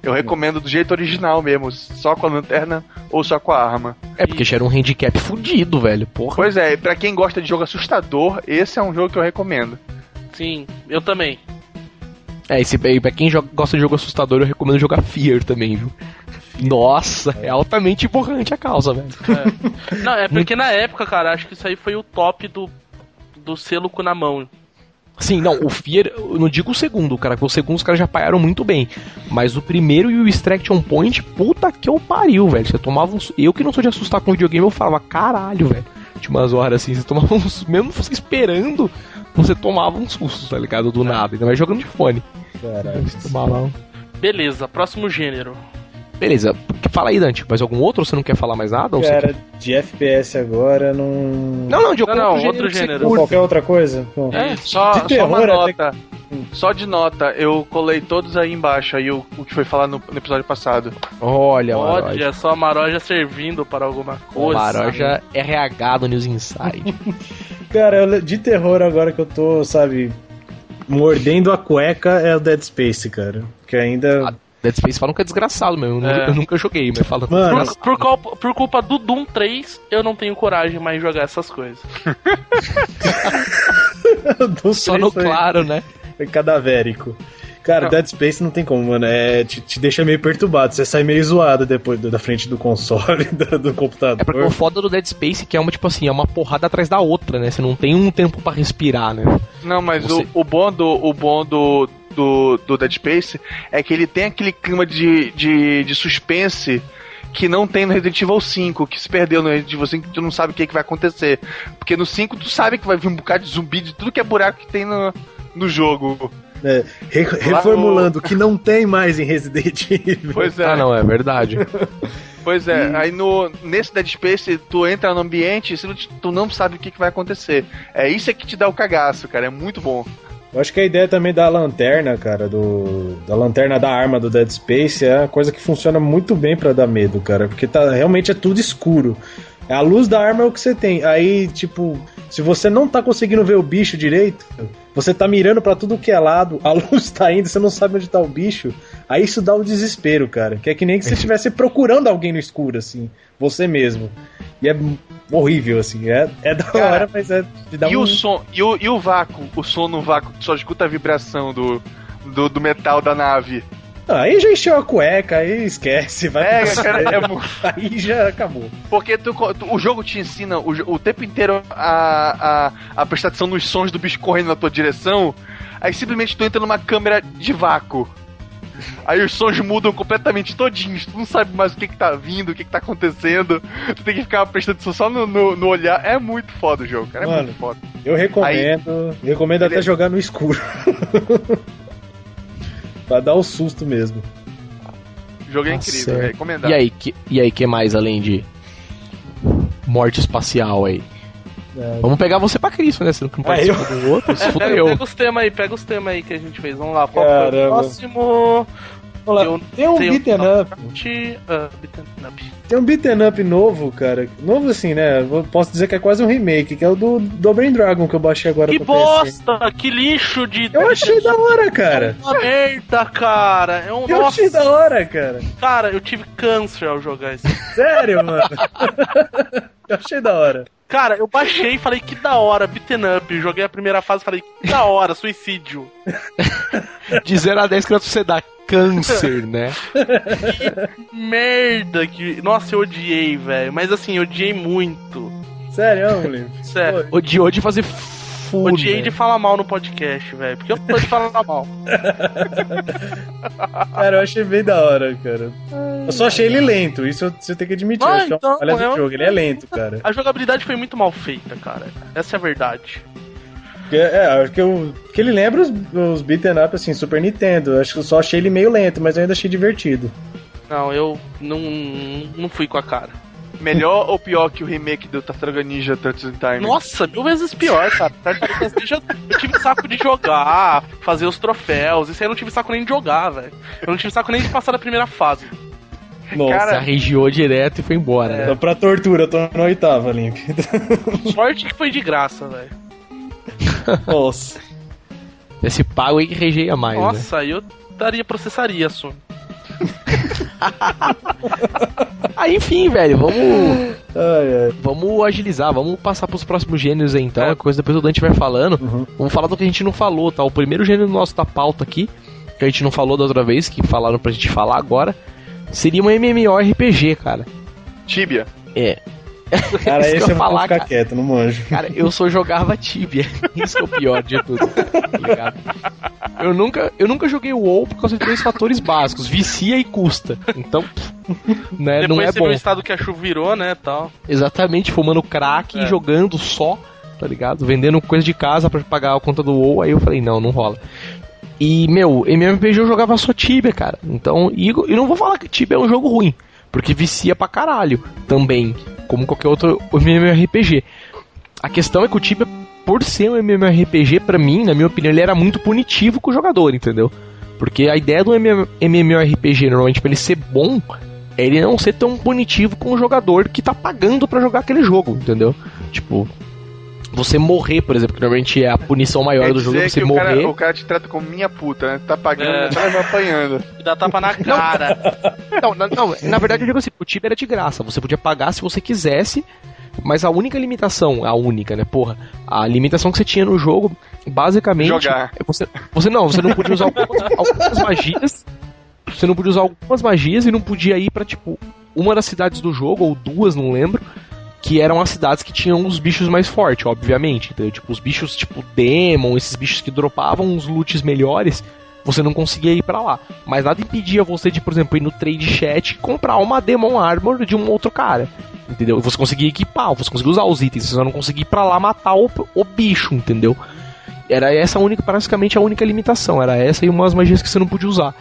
Eu recomendo do jeito original mesmo, só com a lanterna ou só com a arma. É, porque gera um handicap fudido, velho, porra. Pois é, pra quem gosta de jogo assustador, esse é um jogo que eu recomendo. Sim, eu também. Pra quem gosta de jogo assustador, eu recomendo jogar Fear também, viu? Nossa, é altamente borrante a causa, velho. É. Não, é porque na época, cara, acho que isso aí foi o top do selo cu na mão. Sim, não, o Fear, eu não digo o segundo, cara, que o segundo os caras já paiaram muito bem. Mas o primeiro e o Extraction Point, puta que eu pariu, velho. Você tomava uns... Eu que não sou de assustar com videogame, eu falava, caralho, velho. Tinha umas horas assim, você tomava uns... Mesmo você esperando, você tomava um susto, tá ligado? Do nada, ainda mais jogando de fone. Caralho. Beleza, próximo gênero. Beleza, fala aí, Dante, mas algum outro? Você não quer falar mais nada? Cara, de FPS agora não... Não, de outro gênero. Ou qualquer outra coisa? Bom, de terror, só uma nota. Só de nota, eu colei todos aí embaixo, aí o que foi falar no episódio passado. Olha, Maroja. Olha, só a Maroja servindo para alguma coisa. Maroja RH do News Inside. Cara, de terror agora que eu tô, sabe, mordendo a cueca é o Dead Space, cara. Que ainda... Dead Space falam que é desgraçado mesmo, eu nunca joguei, mas falam que é desgraçado. Por culpa do Doom 3, eu não tenho coragem mais de jogar essas coisas. Só no claro, né? É cadavérico. Cara, Dead Space não tem como, mano, te deixa meio perturbado, você sai meio zoado depois da frente do console, do computador. É porque o foda do Dead Space que é uma, tipo assim, é uma porrada atrás da outra, né, você não tem um tempo pra respirar, né. Não, mas você... o bom do Dead Space é que ele tem aquele clima de suspense que não tem no Resident Evil 5, que se perdeu no Resident Evil 5, que tu não sabe o que vai acontecer. Porque no 5 tu sabe que vai vir um bocado de zumbi, de tudo que é buraco que tem no jogo. Reformulando, que não tem mais em Resident Evil. Pois é. Ah, não, é verdade. Pois é, aí nesse Dead Space tu entra no ambiente e tu não sabe o que vai acontecer. É isso é que te dá o cagaço, cara, é muito bom. Eu acho que a ideia também da lanterna, cara, da lanterna da arma do Dead Space é uma coisa que funciona muito bem pra dar medo, cara, porque realmente é tudo escuro. A luz da arma é o que você tem. Aí, tipo, se você não tá conseguindo ver o bicho direito, você tá mirando pra tudo que é lado, a luz tá indo, você não sabe onde tá o bicho, aí isso dá um desespero, cara, que é que nem que você estivesse procurando alguém no escuro, assim, você mesmo. E é horrível, assim, é da hora, mas é de dar o som, e o vácuo, o som no vácuo, só escuta a vibração do metal da nave. Não, aí já encheu a cueca, aí esquece, vai. Aí já acabou. Porque o jogo te ensina o tempo inteiro a prestar atenção nos sons do bicho correndo na tua direção, aí simplesmente tu entra numa câmera de vácuo. Aí os sons mudam completamente todinhos, tu não sabe mais o que tá vindo, o que tá acontecendo, tu tem que ficar prestando atenção só no olhar. É muito foda o jogo, cara, mano, muito foda. Eu recomendo, até jogar no escuro. Pra dar um susto mesmo. O jogo é incrível, é recomendado. E aí, que mais além de morte espacial aí? É. Vamos pegar você pra Cristo, né? Se não participa do outro, se fuder eu. Pega os temas aí que a gente fez. Vamos lá, qual foi o próximo? Tem um beat'em up. Tem um beat'em up novo, cara. Novo assim, né? Eu posso dizer que é quase um remake, que é o do Double Dragon que eu baixei agora. Que bosta! PC. Que lixo de... Eu achei da hora, cara. É uma merda, cara. É um... Eu achei da hora, cara. Cara, eu tive câncer ao jogar isso. Sério, mano? Eu achei da hora. Cara, eu baixei e falei que da hora, beat'em up. Joguei a primeira fase e falei que da hora, suicídio. De 0 a 10 que você dá. Câncer, né? Que merda que... Nossa, eu odiei, velho. Mas assim, eu odiei muito. Sério, Limpe? Sério. Odiou de fazer furo. Odiei, né? De falar mal no podcast, velho. Porque eu tô de falar mal. Cara, eu achei bem da hora, cara. Eu só achei ele lento. Isso eu tenho que admitir. Ah, então, olha esse jogo, ele é lento, cara. A jogabilidade foi muito mal feita, cara. Essa é a verdade. Acho que ele lembra os beat'em up, assim, Super Nintendo. Acho que eu só achei ele meio lento, mas eu ainda achei divertido. Não, eu não fui com a cara. Melhor ou pior que o remake do Tartaruga Ninja Turtles in Time? Nossa, 1000 vezes pior, cara. Tartaruga Ninja, eu tive saco de jogar, fazer os troféus. Isso aí eu não tive saco nem de jogar, velho. Eu não tive saco nem de passar da primeira fase. Nossa, cara, arregiou direto e foi embora, né? Só pra tortura, eu tô na 8ª, Limpe. Sorte que foi de graça, velho. Nossa. Esse pago aí que rejeia mais. Nossa, né? Eu processaria a Sony. Aí, enfim, velho, vamos agilizar, vamos passar pros próximos gênios aí, então. Coisa depois o Dante vai falando. Uhum. Vamos falar do que a gente não falou, tá? O primeiro gênio nosso da pauta aqui, que a gente não falou da outra vez, que falaram pra gente falar agora, seria uma MMORPG, cara. Tíbia. É. Cara, isso esse que eu vou ficar quieto, não manjo. Cara, eu só jogava Tíbia. Isso que é o pior de tudo, tá ligado? Eu nunca joguei o WoW por causa de 2 fatores básicos: vicia e custa. Então, né, depois não é bom. Depois você viu o estado que a chuva virou, né, tal. Exatamente, fumando crack e jogando só, tá ligado? Vendendo coisa de casa pra pagar a conta do WoW. Aí eu falei, não rola. E, meu, MMORPG eu jogava só Tíbia, cara. Então, e não vou falar que Tíbia é um jogo ruim, porque vicia pra caralho também, como qualquer outro MMORPG. A questão é que o Tíbia, por ser um MMORPG, pra mim, na minha opinião, ele era muito punitivo com o jogador, entendeu? Porque a ideia do MMORPG, normalmente, pra ele ser bom, é ele não ser tão punitivo com o jogador que tá pagando pra jogar aquele jogo, entendeu? Tipo, você morrer, por exemplo, que normalmente é a punição maior do jogo, você morrer. O cara te trata como minha puta, né? Tá pagando, tá apanhando. Dá tapa na cara. Na verdade eu digo assim, o Tíbia era de graça, você podia pagar se você quisesse, mas a única limitação, a limitação que você tinha no jogo, basicamente... Jogar. Você não podia usar algumas magias, você não podia usar algumas magias e não podia ir pra, tipo, uma das cidades do jogo, ou duas, não lembro, que eram as cidades que tinham os bichos mais fortes, obviamente. Então, tipo, os bichos tipo Demon, esses bichos que dropavam os loots melhores, você não conseguia ir pra lá. Mas nada impedia você de, por exemplo, ir no trade chat e comprar uma Demon Armor de um outro cara, entendeu? E você conseguia equipar, você conseguia usar os itens, você só não conseguia ir pra lá matar o bicho, entendeu? Era essa basicamente a única limitação, era essa e umas magias que você não podia usar.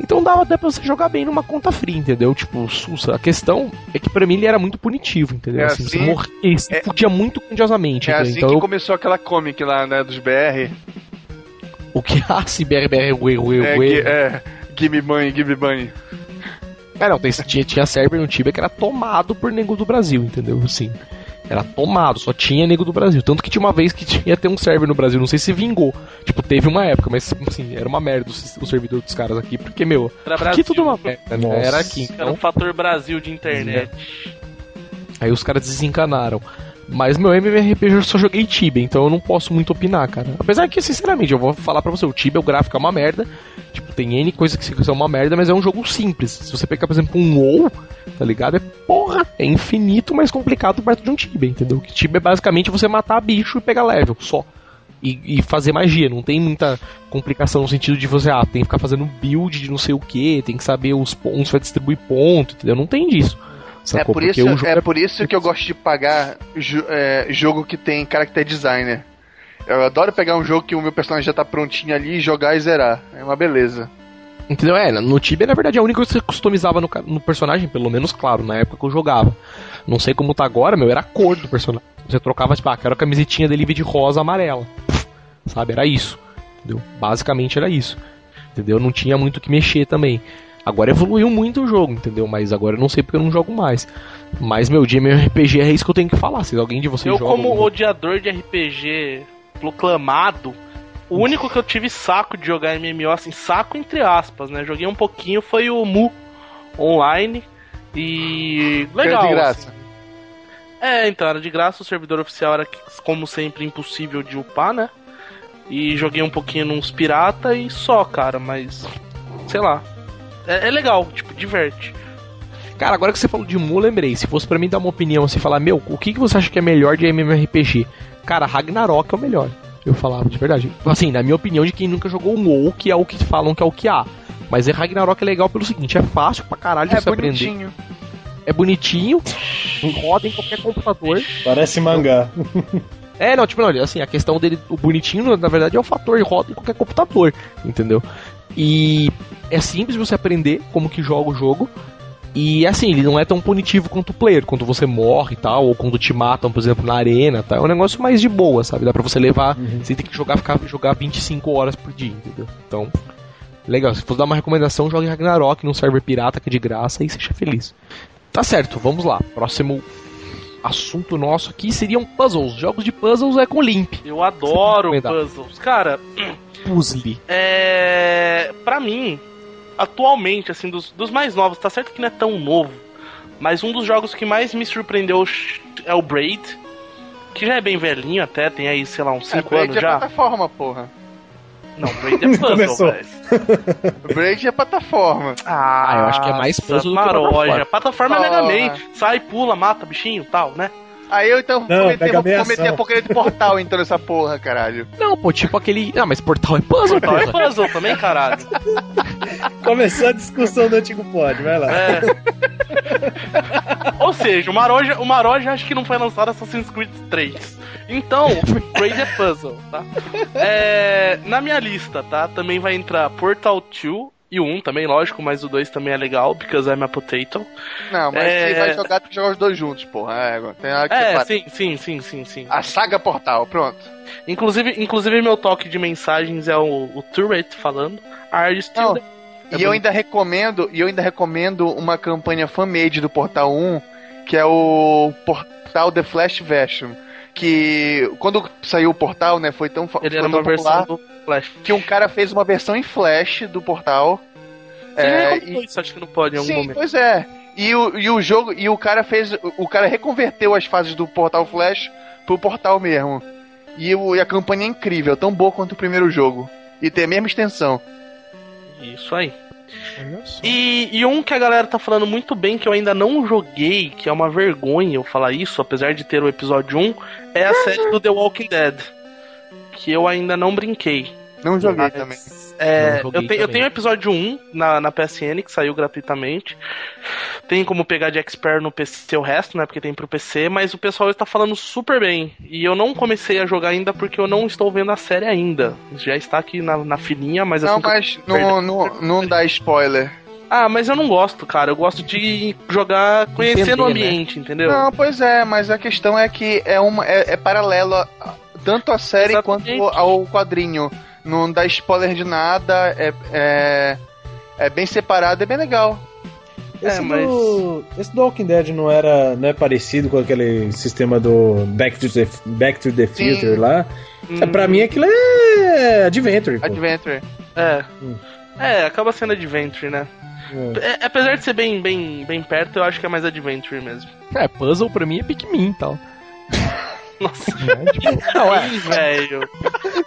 Então dava até pra você jogar bem numa conta free, entendeu? Tipo, sussa. A questão é que pra mim ele era muito punitivo, entendeu? Assim, você morria, você fudia muito grandiosamente. Então começou aquela comic lá, né, dos BR. O que? Ah, se BR, ué. Give me money. Tinha server no Tíbia que era tomado por nego do Brasil, entendeu? Assim, era tomado, só tinha nego do Brasil. Tanto que tinha uma vez que tinha até um server no Brasil, não sei se vingou. Tipo, teve uma época, mas assim, era uma merda o servidor dos caras aqui, porque, meu, era aqui Brasil. Tudo uma merda, né? Era aqui. Então... Era um fator Brasil de internet. Aí os caras desencanaram. Mas meu MMORPG eu só joguei Tíbia, então eu não posso muito opinar, cara. Apesar que, sinceramente, eu vou falar pra você, o Tíbia, o gráfico é uma merda. Tipo, tem N coisa que são uma merda, mas é um jogo simples. Se você pegar, por exemplo, um WoW, tá ligado? É infinito mais complicado perto de um Tíbia, entendeu? Que Tíbia é basicamente você matar bicho e pegar level, só. E fazer magia, não tem muita complicação no sentido de você, tem que ficar fazendo build de não sei o que, tem que saber os pontos, vai distribuir ponto, entendeu? Não tem disso. É por isso que eu gosto de pagar jogo que tem character designer. Eu adoro pegar um jogo que o meu personagem já tá prontinho ali, jogar e zerar. É uma beleza. Entendeu? No Tíbia, na verdade, a única coisa que você customizava no personagem, pelo menos, claro, na época que eu jogava. Não sei como tá agora, meu, era a cor do personagem. Você trocava, tipo, ah, quero a camisetinha dele de rosa amarela. Sabe? Era isso. Entendeu? Basicamente era isso. Entendeu? Não tinha muito o que mexer também. Agora evoluiu muito o jogo, entendeu? Mas agora eu não sei porque eu não jogo mais. Mas meu dia, meu RPG é isso que eu tenho que falar. Se alguém de vocês eu joga... Eu, como odiador de RPG proclamado, o único que eu tive saco de jogar MMO, assim, saco entre aspas, né? Joguei um pouquinho, foi o Mu Online. E... legal, era de graça. Assim. É, então, era de graça. O servidor oficial era, como sempre, impossível de upar, né? E joguei um pouquinho nos pirata e só, cara. Mas, sei lá. É legal, tipo, diverte. Cara, agora que você falou de Mu, lembrei. Se fosse pra mim dar uma opinião, assim, falar, meu, o que você acha que é melhor de MMORPG? Cara, Ragnarok é o melhor. Eu falava, de verdade. Assim, na minha opinião, de quem nunca jogou um WoW, que é o que falam que é o que há. Mas Ragnarok é legal pelo seguinte, é fácil pra caralho de você bonitinho. Aprender. É bonitinho. Roda em qualquer computador. Parece mangá. É, não, tipo, não, assim, a questão dele, o bonitinho, na verdade, é o fator, roda em qualquer computador, entendeu? E é simples você aprender como que joga o jogo. E assim, ele não é tão punitivo quanto o player, quando você morre e tal, ou quando te matam, por exemplo, na arena, tal. É um negócio mais de boa, sabe? Dá pra você levar, você tem que jogar 25 horas por dia, entendeu? Então, legal, se for dar uma recomendação, jogue Ragnarok num server pirata que é de graça e seja feliz. Tá certo, vamos lá. Próximo assunto nosso aqui seriam puzzles. Jogos de puzzles é com Limpe. Eu adoro puzzles. Cara, puzzle. Pra mim, atualmente, assim, dos mais novos, tá certo que não é tão novo, mas um dos jogos que mais me surpreendeu é o Braid, que já é bem velhinho até, tem aí, sei lá, uns 5 anos já. Braid é plataforma, porra. Não, Braid é puzzle, velho. Braid é plataforma. Ah, eu acho que é mais puzzle do que Maroja. Plataforma é Mega Man. Sai, pula, mata, bichinho, tal, né? Aí eu então vou meter a porcaria de Portal então nessa porra, caralho. Não, pô, tipo aquele... Ah, mas Portal é puzzle, Portal porra. É puzzle também, caralho. Começou a discussão do antigo pod, vai lá. É. Ou seja, o Maroja acho que não foi lançado Assassin's Creed 3. Então, Braid é puzzle, tá? Na minha lista, tá? Também vai entrar Portal 2 e o 1 também, lógico, mas o 2 também é legal, because I'm a potato. Não, mas você vai jogar, tem que jogar os dois juntos, porra. Sim. A saga Portal, pronto. Inclusive meu toque de mensagens é o Turret falando. Are you still there? E eu ainda recomendo uma campanha fan-made do Portal 1, que é o Portal The Flash Version. Que quando saiu o Portal, né, foi tão popular... Ele era uma versão do Flash. Que um cara fez uma versão em Flash do Portal. Isso, acho que não pode em algum momento. Sim, pois é. O cara reconverteu as fases do Portal Flash pro Portal mesmo. E a campanha é incrível, tão boa quanto o primeiro jogo. E tem a mesma extensão. Isso aí. E um que a galera tá falando muito bem, que eu ainda não joguei, que é uma vergonha eu falar isso, apesar de ter o episódio 1, é a série do The Walking Dead, que eu ainda não brinquei. Não joguei também. Eu tenho o episódio 1 na PSN, que saiu gratuitamente. Tem como pegar de expert no PC o resto, né, porque tem pro PC, mas o pessoal está falando super bem. E eu não comecei a jogar ainda porque eu não estou vendo a série ainda. Já está aqui na filinha, mas... Não, assim, mas não dá spoiler. Ah, mas eu não gosto, cara. Eu gosto de jogar conhecendo o ambiente, né? Entendeu? Não, pois é, mas a questão é que é paralelo tanto à série quanto ao quadrinho. Não dá spoiler de nada, é bem separado, é bem legal. Esse do Walking Dead não é parecido com aquele sistema do Back to the Future lá? Pra mim aquilo é Adventure. Pô. Adventure. Acaba sendo Adventure, né? Apesar de ser bem, bem, bem perto, eu acho que é mais Adventure mesmo. Puzzle pra mim é Pikmin e tal. Nossa, velho.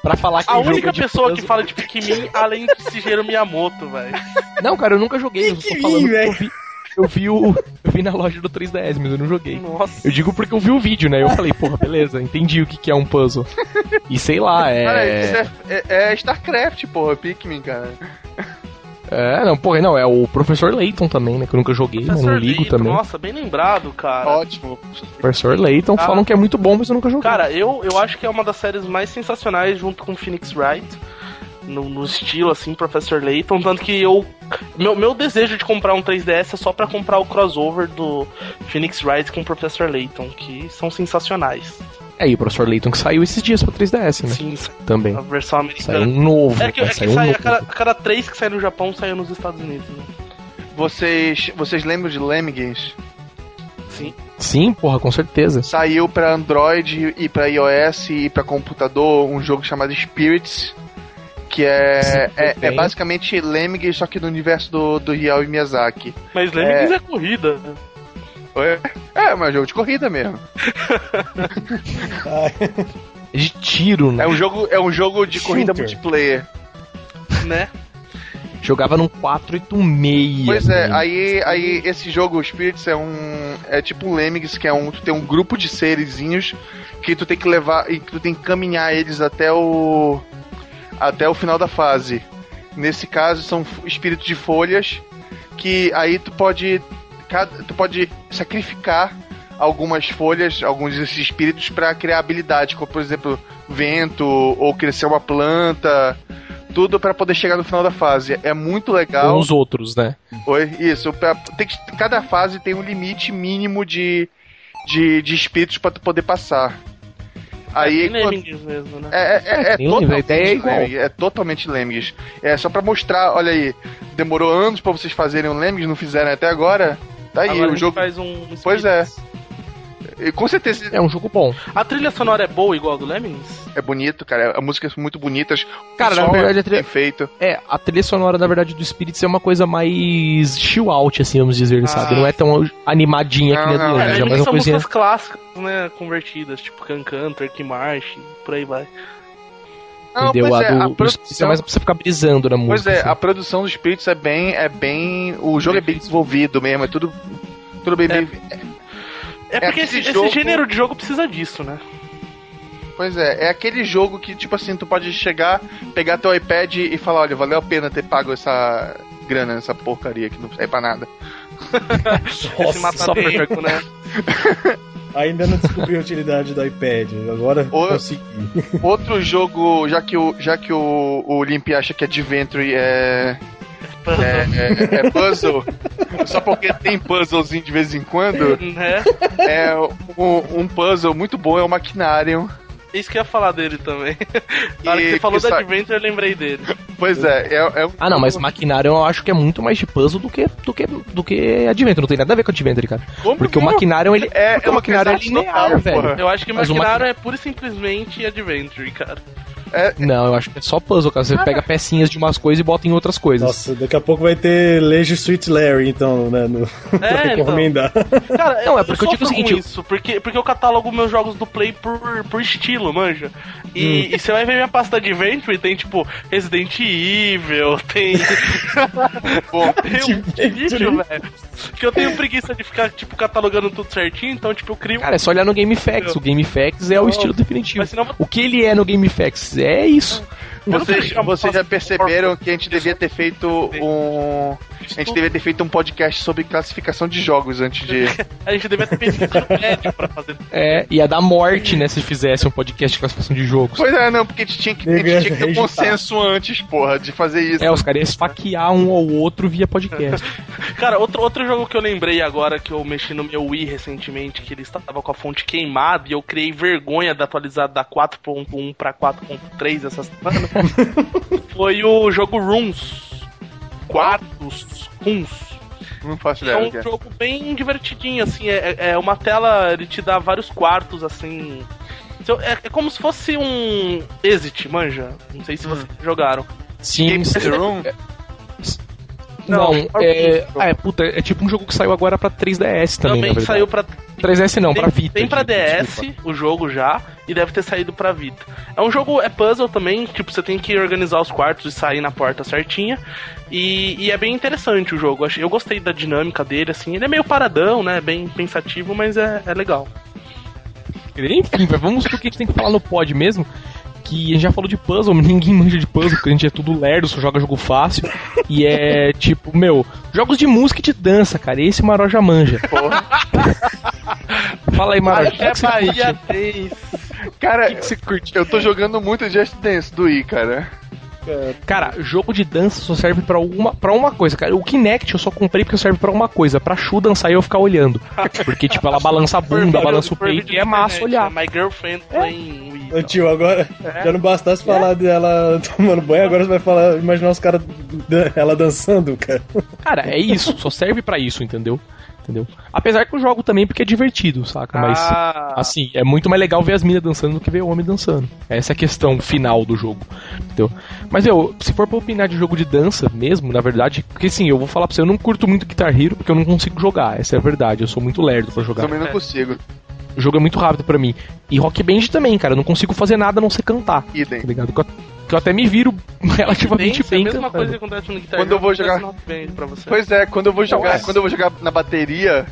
Pra falar que a única pessoa puzzle... que fala de Pikmin além de Shigeru Miyamoto, velho. Não, cara, eu nunca joguei. Pikmin, velho. Eu vi na loja do 3DS, mas eu não joguei. Nossa. Eu digo porque eu vi o vídeo, né? Eu falei, porra, beleza, entendi o que é um puzzle. E sei lá, é StarCraft, porra, Pikmin, cara. É o Professor Layton também, né, que eu nunca joguei, mas não ligo Layton, também. Nossa, bem lembrado, cara. Ótimo. Professor Layton, falam que é muito bom, mas eu nunca joguei. Cara, eu acho que é uma das séries mais sensacionais junto com Phoenix Wright. no estilo, assim, Professor Layton, tanto que eu... Meu desejo de comprar um 3DS é só pra comprar o crossover do Phoenix Wright com o Professor Layton, que são sensacionais. É, e o Professor Layton que saiu esses dias pra 3DS, né? Sim, também. A versão americana. Saiu um novo. É que sai um novo. A cada 3 que sai no Japão, saiu nos Estados Unidos, né? Vocês lembram de Lemmings? Sim. Sim, porra, com certeza. Saiu pra Android e pra iOS e pra computador um jogo chamado Spirits, que é basicamente Lemmings, só que do universo do Hayao Miyazaki. Mas Lemmings é corrida. É, mas é um jogo de corrida mesmo. De tiro, né? É um jogo de corrida multiplayer. Né? Jogava num 4 e tu meia. Pois é, né? Aí esse jogo, o Spirits, é tipo um Lemmings, que tu tem um grupo de serizinhos que tu tem que levar e tu tem que caminhar eles até o final da fase. Nesse caso, são espíritos de folhas que aí tu pode sacrificar algumas folhas, alguns desses espíritos pra criar habilidade, como por exemplo, vento ou crescer uma planta... Tudo pra poder chegar no final da fase. É muito legal. Uns outros, né? Oi, isso. Cada fase tem um limite mínimo de espíritos pra tu poder passar. Aí, Lemmings mesmo, né? É totalmente Lemmings. É só pra mostrar, olha aí, demorou anos pra vocês fazerem um Lemmings, não fizeram até agora. Tá aí, agora o jogo. Faz um Spirits. Pois é. Com certeza. É um jogo bom. A trilha sonora é boa, igual a do Lemmings? É bonito, cara. As músicas são muito bonitas. Cara, na verdade, a trilha... Perfeito. É, a trilha sonora, na verdade, do Spirits é uma coisa mais chill out, assim, vamos dizer, sabe? Não é tão animadinha que nem a do Lemmings. É, mas são coisinha... músicas clássicas, né, convertidas, tipo Can, Turkey March, por aí vai. Entendeu? A produção... É mais pra você ficar brisando na música. Pois é, assim. A produção do Spirits é bem... O jogo é bem desenvolvido mesmo, é tudo bem... É porque esse gênero de jogo precisa disso, né? Pois é aquele jogo que, tipo assim, tu pode chegar, pegar teu iPad e falar, olha, valeu a pena ter pago essa grana, essa porcaria que não serve pra nada. Nossa, só perfeito, né? Ainda não descobri a utilidade do iPad, agora consegui. Outro jogo, já que o Limpe acha que Adventure é puzzle, só porque tem puzzlezinho de vez em quando, né? É um puzzle muito bom, é o Machinarium. Isso que eu ia falar dele também. Na hora que você falou da Adventure, eu lembrei dele. Pois é. Ah, não, mas Machinarium eu acho que é muito mais de puzzle do que Adventure. Não tem nada a ver com Adventure, cara. Como porque o Machinarium, ele o Machinarium é linear, velho. Eu acho que Machinarium é pura e simplesmente Adventure, cara. Não, eu acho que é só puzzle, cara. Você pega pecinhas de umas coisas e bota em outras coisas. Nossa, daqui a pouco vai ter Leisure Suit Larry, então, né? Pra recomendar. Então. Cara, não, é porque eu digo o seguinte... Isso, porque eu catálogo meus jogos do Play por estilo, manja. E você vai ver minha pasta de Adventure, tem, tipo, Resident Evil, tem... Bom, tem um vídeo, velho. Porque eu tenho preguiça de ficar, tipo, catalogando tudo certinho, então, tipo, eu crio... Cara, é só olhar no GameFAQs. O GameFAQs é o estilo definitivo. Mas, senão... O que ele é no GameFAQs... É isso. Vocês já perceberam que a gente devia ter feito um... A gente devia ter feito um podcast sobre classificação de jogos antes de... A gente devia ter feito um médio pra fazer. É, ia dar morte, né, se fizesse um podcast de classificação de jogos. Pois é, não, porque a gente tinha que ter um consenso antes, porra, de fazer isso. É, os caras iam esfaquear um ao outro via podcast. Cara, outro jogo que eu lembrei agora, que eu mexi no meu Wii recentemente, que ele estava com a fonte queimada e eu criei vergonha de atualizar da 4.1 pra 4.3 essa semana, foi o jogo Rooms. Quartos, uns. Não faço ideia. É um jogo bem divertidinho, assim. É uma tela, ele te dá vários quartos, assim. É como se fosse um Exit, manja. Não sei se vocês jogaram. Sim, Room. Não, puta, é tipo um jogo que saiu agora pra 3DS também. Também saiu pra. 3DS não, pra Vita. Tem pra DS o jogo já, e deve ter saído pra Vita. É um jogo, é puzzle também, tipo, você tem que organizar os quartos e sair na porta certinha. E é bem interessante o jogo. Eu gostei da dinâmica dele, assim. Ele é meio paradão, né? Bem pensativo, mas é legal. Enfim, vamos pro que a gente tem que falar no pod mesmo. Que a gente já falou de puzzle, ninguém manja de puzzle, porque a gente é tudo lerdo, só joga jogo fácil. E é tipo, meu, jogos de música e de dança, cara. Esse Maroja manja. Porra. Fala aí, Maroja. Até que Bahia 3. Cara, que você curte? Eu tô jogando muito Just Dance do I, cara. Cara, jogo de dança só serve pra uma coisa, cara. O Kinect eu só comprei porque serve pra uma coisa, pra Shu dançar e eu ficar olhando. Porque, tipo, ela balança a bunda, balança o peito e é massa olhar. My girlfriend playing Wii. Ô tio, agora, já não bastasse falar dela tomando banho, agora você vai falar, imaginar os caras, ela dançando, cara. Cara, é isso, só serve pra isso, entendeu? Apesar que eu jogo também porque é divertido, saca? Mas, assim, é muito mais legal ver as minas dançando do que ver o homem dançando. Essa é a questão final do jogo, entendeu? Mas, se for pra opinar de jogo de dança mesmo, na verdade, porque assim, eu vou falar pra você, eu não curto muito Guitar Hero porque eu não consigo jogar, essa é a verdade, eu sou muito lerdo pra jogar. Eu também não consigo. O jogo é muito rápido pra mim. E Rock Band também, cara, eu não consigo fazer nada a não ser cantar, tá ligado? Eu até me viro relativamente bem. É a mesma coisa que acontece no guitarra. Quando eu vou jogar... pra você. Pois é, quando eu vou jogar na bateria,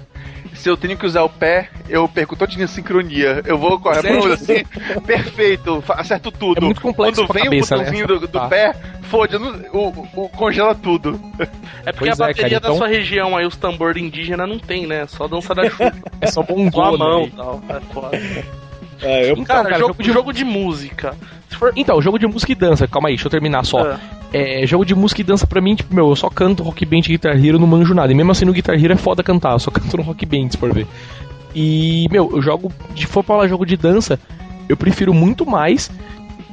se eu tenho que usar o pé, eu perco toda a minha sincronia. Eu vou correr assim, perfeito, acerto tudo. É muito complexo. Quando vem cabeça, o botãozinho do pé, foda-se, congela tudo. É porque a bateria cara, da sua região, aí os tambor indígena não tem, né? Só dança da chuva. É só bongô, a mão e tal. É foda. É, cara, jogo de música. Então, jogo de música e dança, calma aí, deixa eu terminar só. Jogo de música e dança pra mim, tipo, eu só canto Rock Band e Guitar Hero, não manjo nada. E mesmo assim no Guitar Hero é foda cantar, eu só canto no Rock Band, se for ver. E, eu jogo, se for falar jogo de dança, eu prefiro muito mais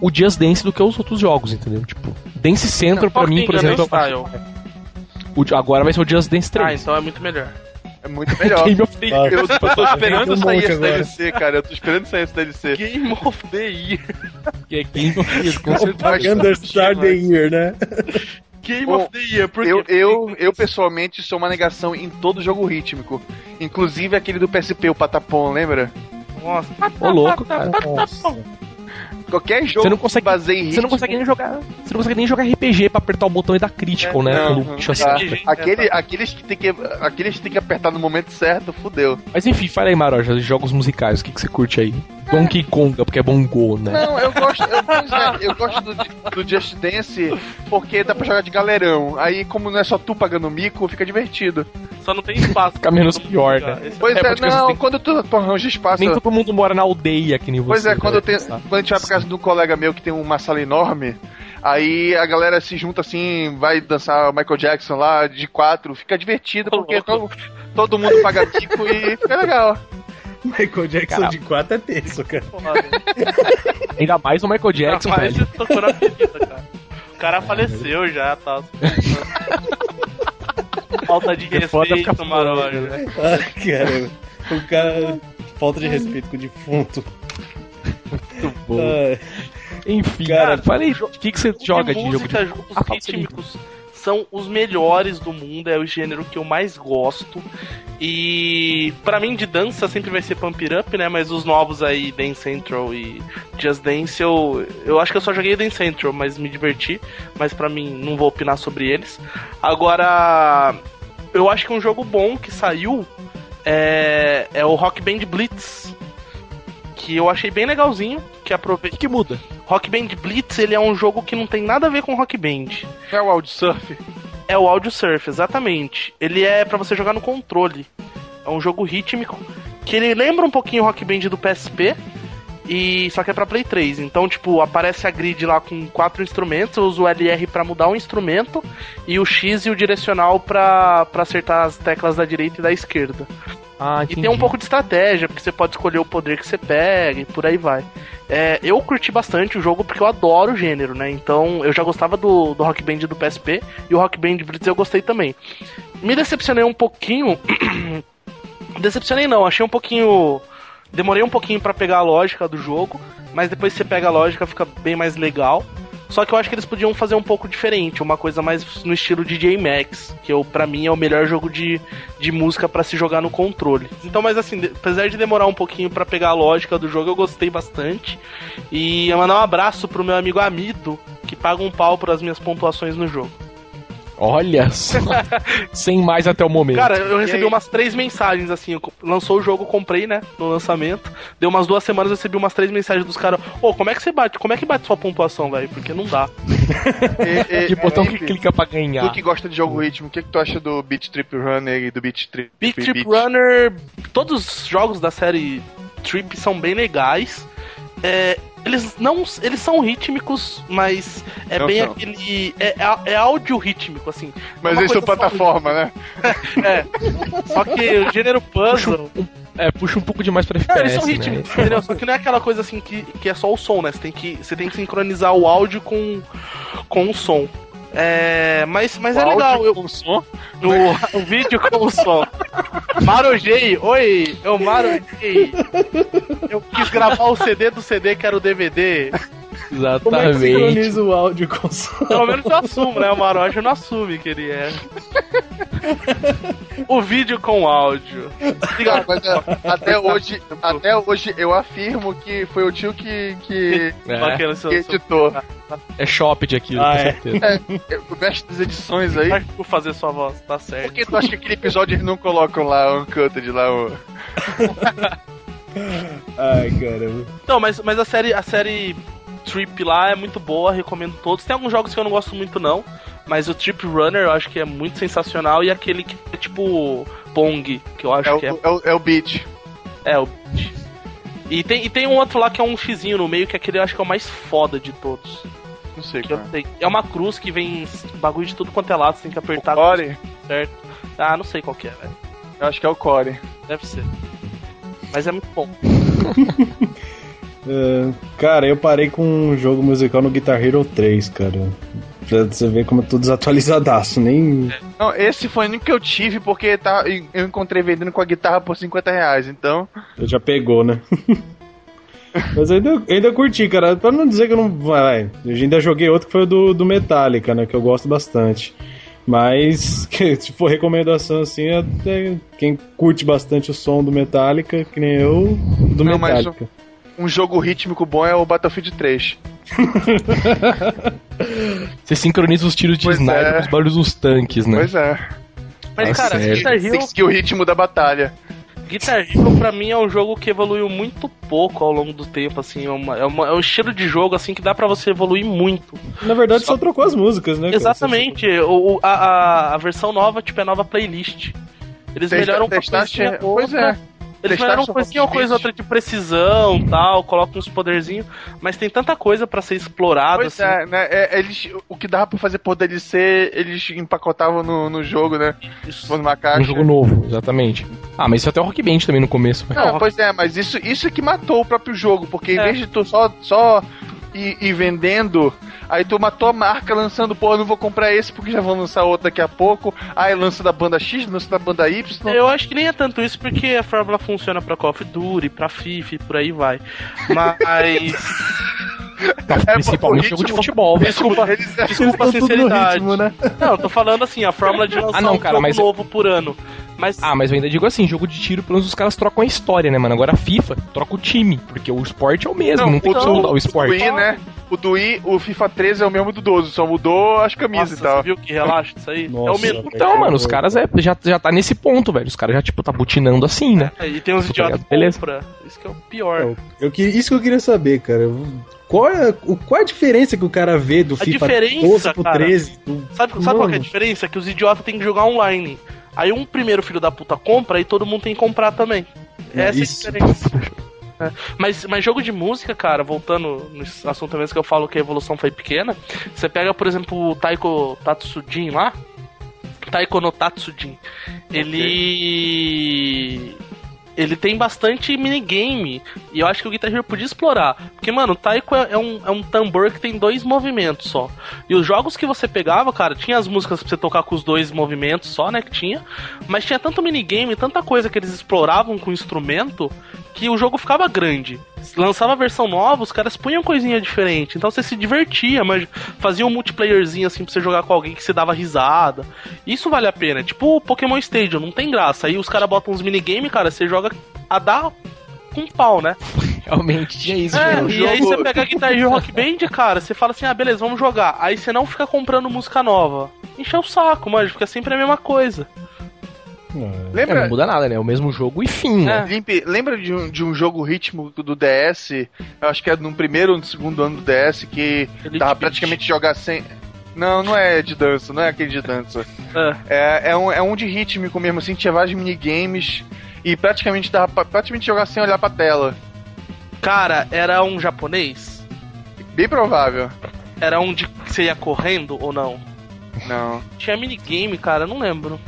o Just Dance do que os outros jogos, entendeu? Tipo, Dance Central pra mim, por exemplo, agora vai ser o Just Dance 3. Ah, então é muito melhor. É muito melhor. Game of the Year. Eu tô esperando sair esse DLC, cara. Eu tô esperando sair esse DLC. Game of the Year. Que é Game of the Year. Com certeza. Understar the Year, né? Game of the Year. Por quê? Eu, pessoalmente, sou uma negação em todo jogo rítmico. Inclusive aquele do PSP, o Patapom, lembra? Nossa. Ô, louco, cara. Patapom. Qualquer jogo que baseia em ritmo... Você não consegue nem jogar RPG pra apertar o botão e dar critical, né? Aqueles que tem que apertar no momento certo, fodeu. Mas enfim, fala aí, Maroja, jogos musicais, o que você curte aí? Donkey Konga, porque é bongo, né? Não, eu gosto do Just Dance porque dá pra jogar de galerão. Aí, como não é só tu pagando mico, fica divertido. Só não tem espaço. Fica menos pior, né? Pois quando tu arranja espaço... Nem todo mundo mora na aldeia que nem você. Pois é, quando a gente vai pra casa de um colega meu que tem uma sala enorme, aí a galera se junta assim, vai dançar Michael Jackson lá de 4, fica divertido porque todo mundo paga mico e fica legal. Michael Jackson de 4 é tenso, cara. Porra, ainda mais o Michael Jackson, velho. O cara faleceu já, tá? Falta de respeito, Maroja, né? Ai, cara, falta de respeito com o defunto. Muito bom. Enfim, cara, falei, o que você joga de jogo de música? Os rítmicos são os melhores do mundo, é o gênero que eu mais gosto. E pra mim de dança sempre vai ser Pump It Up, né? Mas os novos aí, Dance Central e Just Dance, eu acho que eu só joguei Dance Central, mas me diverti. Mas pra mim, não vou opinar sobre eles. Agora, eu acho que um jogo bom que saiu é o Rock Band Blitz, que eu achei bem legalzinho, que aproveita... O que muda? Rock Band Blitz, ele é um jogo que não tem nada a ver com Rock Band. É o Audio Surf? É o Audio Surf, exatamente. Ele é pra você jogar no controle. É um jogo rítmico, que ele lembra um pouquinho o Rock Band do PSP, e só que é pra Play 3. Então, tipo, aparece a grid lá com 4 instrumentos, eu uso o LR pra mudar um instrumento, e o X e o direcional pra acertar as teclas da direita e da esquerda. Ah, e tem um pouco de estratégia, porque você pode escolher o poder que você pega e por aí vai. Eu curti bastante o jogo porque eu adoro o gênero, né? Então eu já gostava do Rock Band do PSP e o Rock Band Blitz eu gostei também. Me decepcionei um pouquinho. Decepcionei não, achei um pouquinho... Demorei um pouquinho pra pegar a lógica do jogo, mas depois que você pega a lógica fica bem mais legal. Só que eu acho que eles podiam fazer um pouco diferente, uma coisa mais no estilo DJ Max, que pra mim é o melhor jogo de música pra se jogar no controle. Então, mas assim, apesar de demorar um pouquinho pra pegar a lógica do jogo, eu gostei bastante. E eu mandar um abraço pro meu amigo Amido, que paga um pau pelas minhas pontuações no jogo. Olha só, sem mais até o momento. Cara, eu recebi umas 3 mensagens assim, lançou o jogo, comprei, né, no lançamento. Deu umas 2 semanas, eu recebi umas 3 mensagens dos caras. Ô, como é que bate sua pontuação, velho? Porque não dá. Que botão que clica pra ganhar? Tu que gosta de jogo ritmo, o que tu acha do Beat Trip Runner e do Beat Trip Runner, todos os jogos da série Trip são bem legais. Eles não. Eles são rítmicos, mas é não bem são. Aquele. É áudio rítmico, assim. Mas eles são plataforma, né? É. Só que o gênero puzzle. Puxa um pouco demais pra FPS, eles são rítmicos, né? Entendeu? Só que não é aquela coisa assim que é só o som, né? Você tem que sincronizar o áudio com o som. É, mas é legal. Com o som? O vídeo com o som. Marojei, oi, eu marojei. Eu quis gravar o CD do CD que era o DVD. Exatamente. Como é que sincroniza o áudio com o som? Pelo menos eu assumo, né? O Maroja não assume que ele é. O vídeo com o áudio. Cara, mas até hoje eu afirmo que foi o tio que editou. É shopping aquilo, com certeza. O mestre das edições aí. Por fazer sua voz, tá certo. Por que tu acha que aquele episódio eles não colocam lá o Uncut lá o. Ai, caramba. Então, mas a série Trip lá é muito boa, recomendo todos. Tem alguns jogos que eu não gosto muito não, mas o Trip Runner eu acho que é muito sensacional, e aquele que é tipo Pong, que eu acho que é... É o Beat. É, o Beat. E tem um outro lá que é um xizinho no meio, que aquele eu acho que é o mais foda de todos. Não sei, cara. É uma cruz que vem bagulho de tudo quanto é lado, você tem que apertar... O Core? Certo. Ah, não sei qual que é, velho. Eu acho que é o Core. Deve ser. Mas é muito bom. Cara, eu parei com um jogo musical no Guitar Hero 3, cara. Pra você ver como eu tô desatualizadaço, nem... Não, esse foi o único que eu tive, porque eu encontrei vendendo com a guitarra por R$50, então... Eu já pegou, né? Mas eu ainda curti, cara. Pra não dizer que eu não... Vai, eu ainda joguei outro que foi o do Metallica, né? Que eu gosto bastante. Mas, se for recomendação assim, até quem curte bastante o som do Metallica, que nem eu, do não, Metallica. Um jogo rítmico bom é o Battlefield 3. Você sincroniza os tiros de sniper com os barulhos dos tanques, né? Pois é. Mas, cara, Guitar Hero... Tem que seguir o ritmo da batalha. Guitar Hero, pra mim, é um jogo que evoluiu muito pouco ao longo do tempo, assim. É um estilo de jogo, assim, que dá pra você evoluir muito. Na verdade, só trocou as músicas, né? Exatamente. A versão nova, tipo, é nova playlist. Eles melhoram pra playlist. Pois é. Eles fizeram coisa outra de precisão e tal, colocam uns poderzinhos, mas tem tanta coisa pra ser explorada. Pois assim. É, né? Eles, o que dava pra fazer por DLC, eles empacotavam no jogo, né? Um jogo novo, exatamente. Ah, mas isso até o Rock Band também no começo. Não, Rock... Pois é, mas isso é que matou o próprio jogo, porque em vez de tu só ir vendendo, aí tu matou a marca lançando, não vou comprar esse porque já vão lançar outro daqui a pouco, aí lança da banda X, lança da banda Y. Eu acho que nem é tanto isso, porque a fórmula funciona pra Call of Duty, pra FIFA e por aí vai. Mas... principalmente jogo de futebol. Desculpa a sinceridade. Ritmo, né? Não, eu tô falando assim, a fórmula de lançar um jogo novo por ano. Mas... Ah, mas eu ainda digo assim, jogo de tiro, pelo menos os caras trocam a história, né, mano? Agora a FIFA troca o time, porque o esporte é o mesmo, não tem que mudar o esporte. O Dui, né? O FIFA 13 é o mesmo do 12, só mudou as camisas. Nossa, e tal. Você viu que relaxa isso aí? Nossa, é o mesmo. Então, mano, os caras já tá nesse ponto, velho. Os caras já, tipo, tá butinando assim, né? E tem uns idiotas compra. Isso que é o pior. Isso que eu queria saber, cara. Qual a diferença que o cara vê do FIFA 12 pro 13? Sabe qual que é a diferença? Que os idiotas têm que jogar online. Aí um primeiro filho da puta compra e todo mundo tem que comprar também. Essa é a diferença. É. Mas jogo de música, cara, voltando no assunto mesmo que eu falo que a evolução foi pequena, você pega, por exemplo, o Taiko Tatsujin lá, Taiko no Tatsujin, ele tem bastante minigame, e eu acho que o Guitar Hero podia explorar. Porque, mano, o Taiko é um tambor que tem 2 movimentos só. E os jogos que você pegava, cara, tinha as músicas pra você tocar com os 2 movimentos só, né, que tinha. Mas tinha tanto minigame, tanta coisa que eles exploravam com o instrumento, que o jogo ficava grande. Lançava a versão nova, os caras punham coisinha diferente. Então você se divertia, mas fazia um multiplayerzinho assim pra você jogar com alguém que se dava risada. Isso vale a pena. Tipo o Pokémon Stadium, não tem graça. Aí os caras botam uns minigames, cara, você joga a dar com pau, né? Realmente tinha isso. Aí você pega a Guitar Hero Rock Band, cara, você fala assim, ah, beleza, vamos jogar. Aí você não fica comprando música nova. Encheu o saco, mano, fica sempre a mesma coisa. Lembra? Não muda nada, né? É o mesmo jogo e fim, né? Limpe, lembra de um jogo ritmo do DS? Eu acho que é no primeiro ou no segundo ano do DS que Elite tava praticamente Beach. Jogar sem... Não, não é de dança, não é aquele de dança. É um de rítmico mesmo, assim, tinha vários minigames e praticamente dava pra jogar sem olhar pra tela. Cara, era um japonês Bem provável. Era um de que você ia correndo ou não? Não. Tinha minigame, cara, não lembro.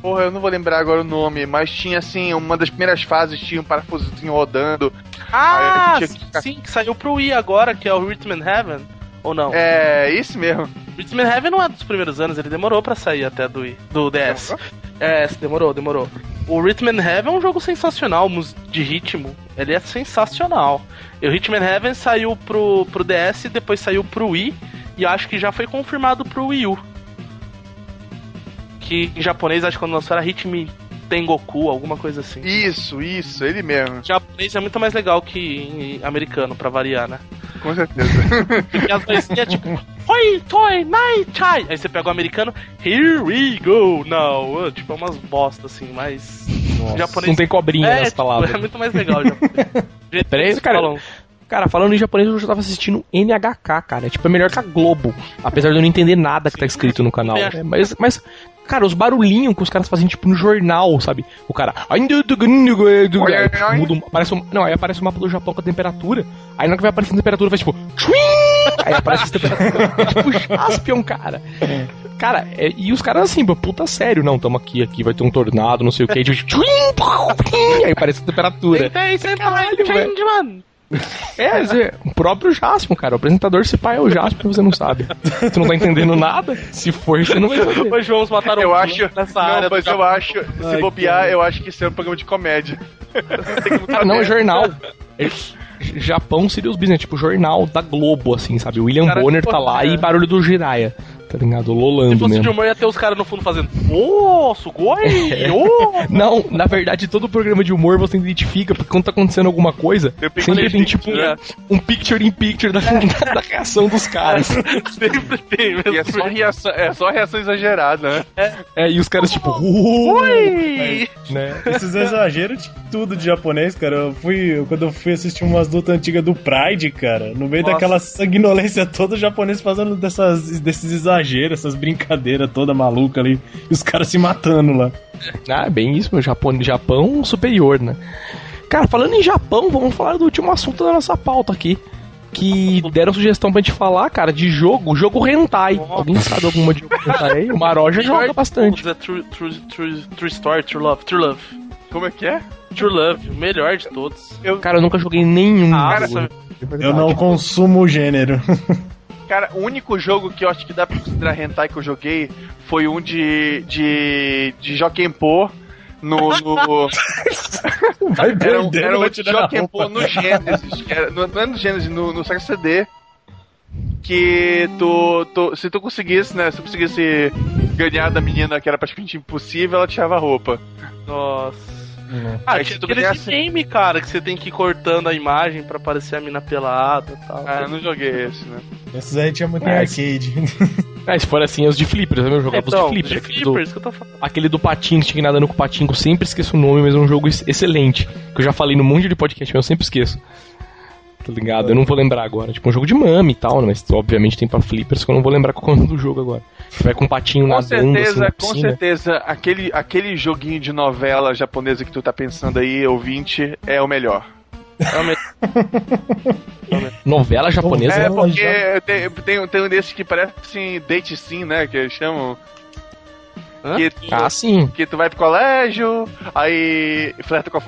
Porra, eu não vou lembrar agora o nome, mas tinha assim, uma das primeiras fases tinha um parafusozinho rodando. Ah, sim, que saiu pro Wii agora, que é o Rhythm and Heaven, ou não? É, isso mesmo. Rhythm and Heaven não é dos primeiros anos, ele demorou pra sair até do Wii, do DS. É, demorou. O Rhythm and Heaven é um jogo sensacional, de ritmo, ele é sensacional. E o Rhythm and Heaven saiu pro DS, depois saiu pro Wii, e acho que já foi confirmado pro Wii U. Que em japonês, acho que quando lançou era Hitman Tengoku, alguma coisa assim. Isso, ele mesmo. Japonês é muito mais legal que americano, pra variar, né? Com certeza. Porque as vozinhas tipo, Oi, Toi, Nai, Chai. Aí você pega o americano, Here we go now. Tipo, é umas bostas assim, mas. Nossa, japonês, não tem cobrinha nas palavras. É muito mais legal o japonês. Peraí, cara. Cara, falando em japonês, eu já tava assistindo NHK, cara. Tipo, é melhor que a Globo. Apesar de eu não entender nada que tá escrito no canal. Né? Mas, cara, os barulhinhos que os caras fazem, tipo, no jornal, sabe? O cara... Muda, aparece um, não, aí aparece o mapa do Japão com a temperatura. Aí na hora que vai aparecendo a temperatura, faz tipo... Aí aparece a temperatura. É tipo Jaspion, cara. Cara, e os caras assim, puta sério. Não, tamo aqui, vai ter um tornado, não sei o que. Aí aparece a temperatura. Caralho, velho. É, o próprio Jaspion, cara. O apresentador, se pá, é o Jaspion, você não sabe. Você não tá entendendo nada. Se for, você não vai saber. Hoje vamos matar o acho nessa não, área. Mas eu acho, se bobear, eu acho que isso é um programa de comédia. Cara, não, é jornal. Japão Serious Business, tipo jornal da Globo, assim, sabe? O William Bonner tá lá e barulho do Jiraiya. Tá ligado? Lolando mesmo. Se fosse de humor, ia ter os caras no fundo fazendo Ô, sugoi! Oh. Não, na verdade, todo programa de humor você identifica, porque quando tá acontecendo alguma coisa, sempre tem tipo um picture-in-picture da reação dos caras. Sempre tem mesmo. E é só reação exagerada, né? É, e os caras tipo Oi! Né? Esses exageros de tudo de japonês, cara. Quando eu fui assistir umas lutas antigas do Pride, cara, no meio daquela sanguinolência toda, o japonês fazendo desses exageros. Essas brincadeiras toda maluca ali, e os caras se matando lá. Ah, bem isso, meu. Japão superior, né? Cara, falando em Japão, vamos falar do último assunto da nossa pauta aqui. Que deram sugestão pra gente falar, cara, de jogo hentai. Alguém sabe alguma de jogo hentai? O Maroja joga bastante. True Story, True Love, True Love. Como é que é? True Love, o melhor de todos. Cara, eu nunca joguei nenhum. Cara, eu não consumo o gênero. Cara, o único jogo que eu acho que dá pra considerar hentai que eu joguei foi um de Jokenpô no... Vai perder, era um Jokenpô no Genesis, não é no Genesis, no Sega CD, que se tu conseguisse, né, se tu conseguisse ganhar da menina que era praticamente impossível, ela tirava a roupa. Nossa... Ah, tinha aquele game, cara, que você tem que ir cortando a imagem pra aparecer a mina pelada e tal. Ah, eu não joguei esse, né? Esses aí tinha muito arcade. Ah, se for assim, os de flippers, eu jogava os de flippers. Que eu tô falando. Aquele do patinho, que tinha que nadar no patinho, eu sempre esqueço o nome, mas é um jogo excelente. Que eu já falei num monte de podcast, mas eu sempre esqueço. Tá ligado? Eu não vou lembrar agora. Tipo, um jogo de mami e tal, né? Mas obviamente tem pra flippers que eu não vou lembrar qual é o nome do jogo agora. Você vai com um patinho nadando, assim, na piscina. Com certeza, aquele joguinho de novela japonesa que tu tá pensando aí, ouvinte, é o melhor. Novela japonesa? É, porque tem um desses que parece, assim, date sim, né? Que eles chamam... sim. Que tu vai pro colégio, aí flerta com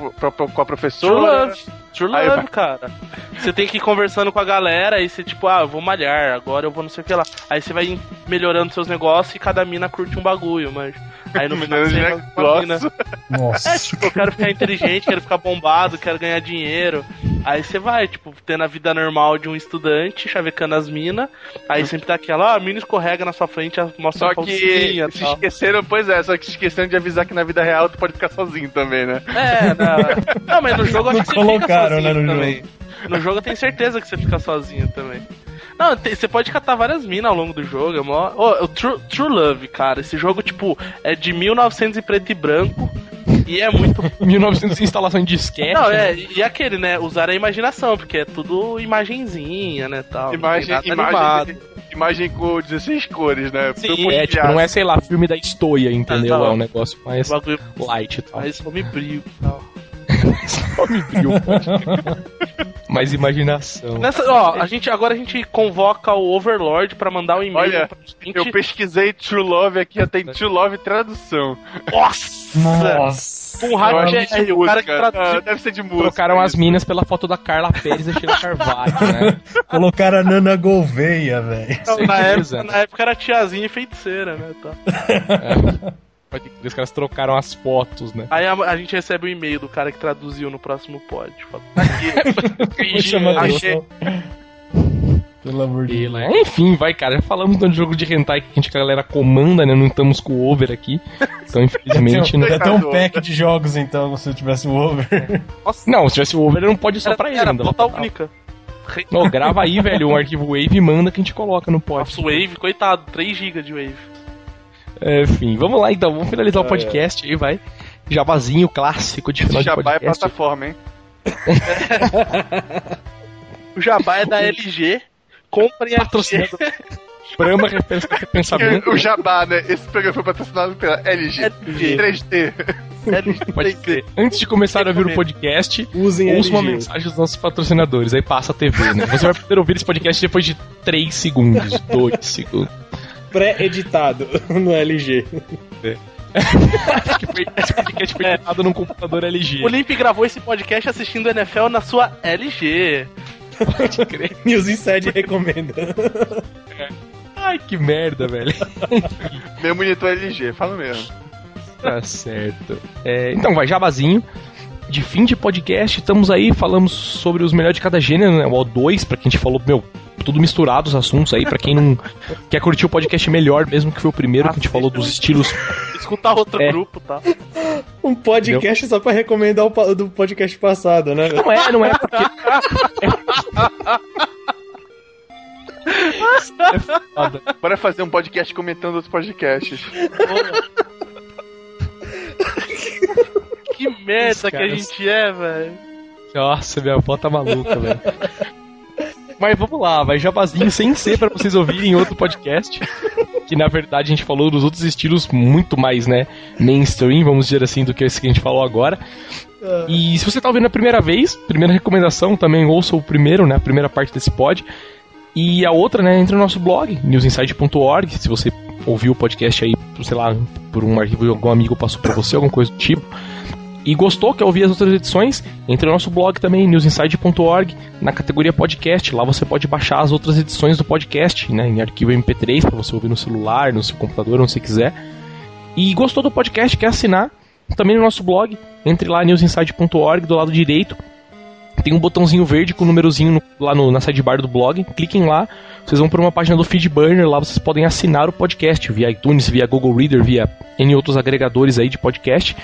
a professora. True love, cara. Você tem que ir conversando com a galera, aí você tipo, eu vou malhar, agora eu vou não sei o que lá. Aí você vai melhorando seus negócios e cada mina curte um bagulho, mas... Aí no final você vai com a mina. Nossa. Tipo, eu quero ficar inteligente, quero ficar bombado, quero ganhar dinheiro. Aí você vai, tipo, tendo a vida normal de um estudante, chavecando as minas. Aí sempre dá aquela, a mina escorrega na sua frente, mostra a calcinha. Se esqueceram, pois é, só que se esqueceram de avisar que na vida real tu pode ficar sozinho também, né? Não, mas no jogo acho que você fica sozinho, né, também. No jogo eu tenho certeza que você fica sozinho também. Não, você pode catar várias minas ao longo do jogo. É mó... o True Love, cara. Esse jogo, tipo, é de 1900 e preto e branco. E é muito... 1900 instalação de disquete. Não, e aquele, né? Usar a imaginação, porque é tudo imagenzinha, né, tal. Imagem com 16 cores, né? Sim, tipo, não é, sei lá, filme da Estoia, entendeu? É um negócio mais light e tal. Mas eu me brigo e tal. Só me viu, mais imaginação. Nessa, ó, a gente convoca o Overlord pra mandar um e-mail. Olha, eu pesquisei True Love aqui, tem True Love tradução. Nossa! Com rádio GR, o cara que traduziu. Deve ser de música. Trocaram as minas pela foto da Carla Pérez e Sheila Carvalho, né? Colocaram a Nana Gouveia, velho. Na época era tiazinha e feiticeira, né? Tá. É. Os caras trocaram as fotos, né? Aí a gente recebe o e-mail do cara que traduziu no próximo pod. Fala, achei. Pelo amor de Deus. Enfim, vai, cara. Já falamos do jogo de hentai que a gente, a galera, comanda, né? Não estamos com o over aqui. Então, infelizmente... não. Até um pack de jogos, então, se eu tivesse o over. Nossa. Não, se tivesse o over, eu não pode ir só pra ele. Era bota única. Não, grava aí, velho, um arquivo Wave e manda que a gente coloca no pod. Nossa, Wave, coitado. 3 GB de Wave. Enfim, vamos lá então, vamos finalizar o podcast aí, vai. Jabazinho clássico de final de podcast. O Jabá é plataforma, hein? O Jabá é da LG. Comprem a torcida. Brahma Repensamento. O Jabá, né? Esse programa foi patrocinado pela LG. 3D. Pode crer. Antes de começar a ouvir o podcast, ouça uma mensagem dos nossos patrocinadores. Aí passa a TV, né? Você vai poder ouvir esse podcast depois de 3 segundos, 2 segundos. Pré-editado no LG. É. Acho que foi esse podcast foi editado num computador LG. O Limpe gravou esse podcast assistindo NFL na sua LG. Pode crer. News Inside recomenda. É. Ai, que merda, velho. Meu monitor é LG, fala mesmo. Tá certo. É, então vai, jabazinho. De fim de podcast, estamos aí, falamos sobre os melhores de cada gênero, né? O O2, pra quem a gente falou, meu, tudo misturado os assuntos aí, pra quem não quer curtir o podcast melhor, mesmo que foi o primeiro que a gente falou dos estilos. Escutar outro grupo, tá? Um podcast entendeu? Só pra recomendar o do podcast passado, né? Não é porque... É foda. Bora fazer um podcast comentando outros podcasts. Que merda isso, que a gente é, velho. Nossa, minha avó tá maluca, velho. Mas vamos lá, vai jabazinho sem ser pra vocês ouvirem outro podcast. Que na verdade a gente falou dos outros estilos muito mais, né, mainstream, vamos dizer assim, do que esse que a gente falou agora. E se você tá ouvindo a primeira vez, primeira recomendação também, ouça o primeiro, né, a primeira parte desse pod. E a outra, né, entra no nosso blog, newsinside.org, se você ouviu o podcast aí, sei lá, por um arquivo de algum amigo passou pra você, alguma coisa do tipo... E gostou, quer ouvir as outras edições? Entre no nosso blog também, newsinside.org, na categoria podcast. Lá você pode baixar as outras edições do podcast, né, em arquivo MP3, para você ouvir no celular, no seu computador, onde você quiser. E gostou do podcast, quer assinar? Também no nosso blog, entre lá, newsinside.org, do lado direito. Tem um botãozinho verde com um numerozinho lá na sidebar do blog. Cliquem lá, vocês vão para uma página do Feedburner. Lá vocês podem assinar o podcast via iTunes, via Google Reader, via N outros agregadores aí de podcast.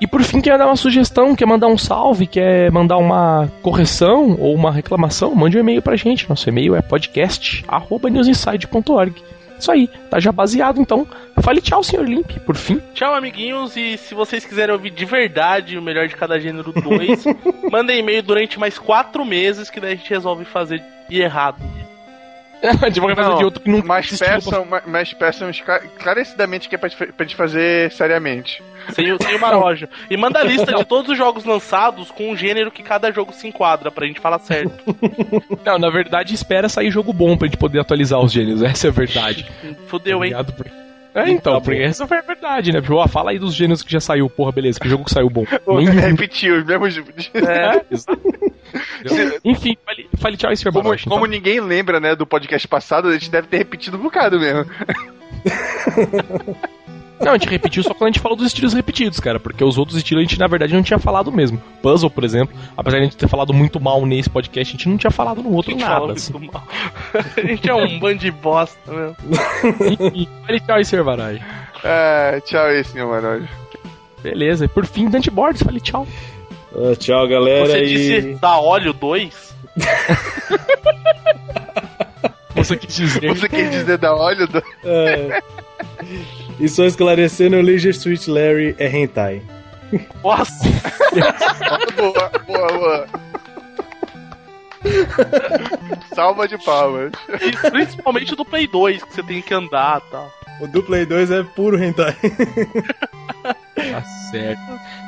E por fim, quer dar uma sugestão, quer mandar um salve, quer mandar uma correção ou uma reclamação, mande um e-mail pra gente. Nosso e-mail é podcast@newsinside.org. Isso aí, tá já baseado, então. Fale tchau, senhor Limpe, por fim. Tchau, amiguinhos, e se vocês quiserem ouvir de verdade o melhor de cada gênero 2, mandem e-mail durante mais 4 meses, que daí a gente resolve fazer de errado. De uma coisa de outro que não... Mas peçam esclarecidamente que é pra gente fazer seriamente. Sem o Maroja. E manda a lista de todos os jogos lançados com um gênero que cada jogo se enquadra, pra gente falar certo. Não, na verdade, espera sair jogo bom pra gente poder atualizar os gêneros. Essa é a verdade. Fudeu, obrigado, hein? Então, porque essa foi a verdade, né? Pô, fala aí dos gêneros que já saiu, porra, beleza, que jogo que saiu bom. Repetiu, os mesmos. Enfim, fale tchau aí, Sr. Baroja. Como ninguém lembra, né, do podcast passado, a gente deve ter repetido um bocado mesmo. Não, a gente repetiu só quando a gente falou dos estilos repetidos, cara, porque os outros estilos a gente, na verdade, não tinha falado mesmo. Puzzle, por exemplo, apesar de a gente ter falado muito mal nesse podcast, a gente não tinha falado no outro nada. Assim. Mal. A gente é um bando de bosta, né? E tchau aí, senhor Maroja. É, tchau aí, senhor Maroja. Beleza, e por fim, Dante Borges, fale tchau. Tchau, galera. Você disse Daolio 2? Você quis dizer Daolio 2? É. E só esclarecendo, o Leisure Suit Larry é hentai. Nossa! boa. Salva de palmas. E principalmente do Play 2, que você tem que andar e tal. O do Play 2 é puro hentai. Tá Tá certo.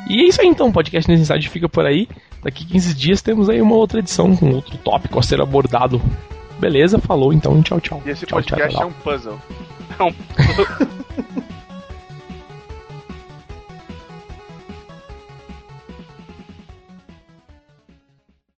E é isso aí então, o podcast News Inside fica por aí. Daqui 15 dias temos aí uma outra edição com outro tópico a ser abordado. Beleza, falou então, tchau, tchau. E esse podcast tchau, é um puzzle. É um puzzle.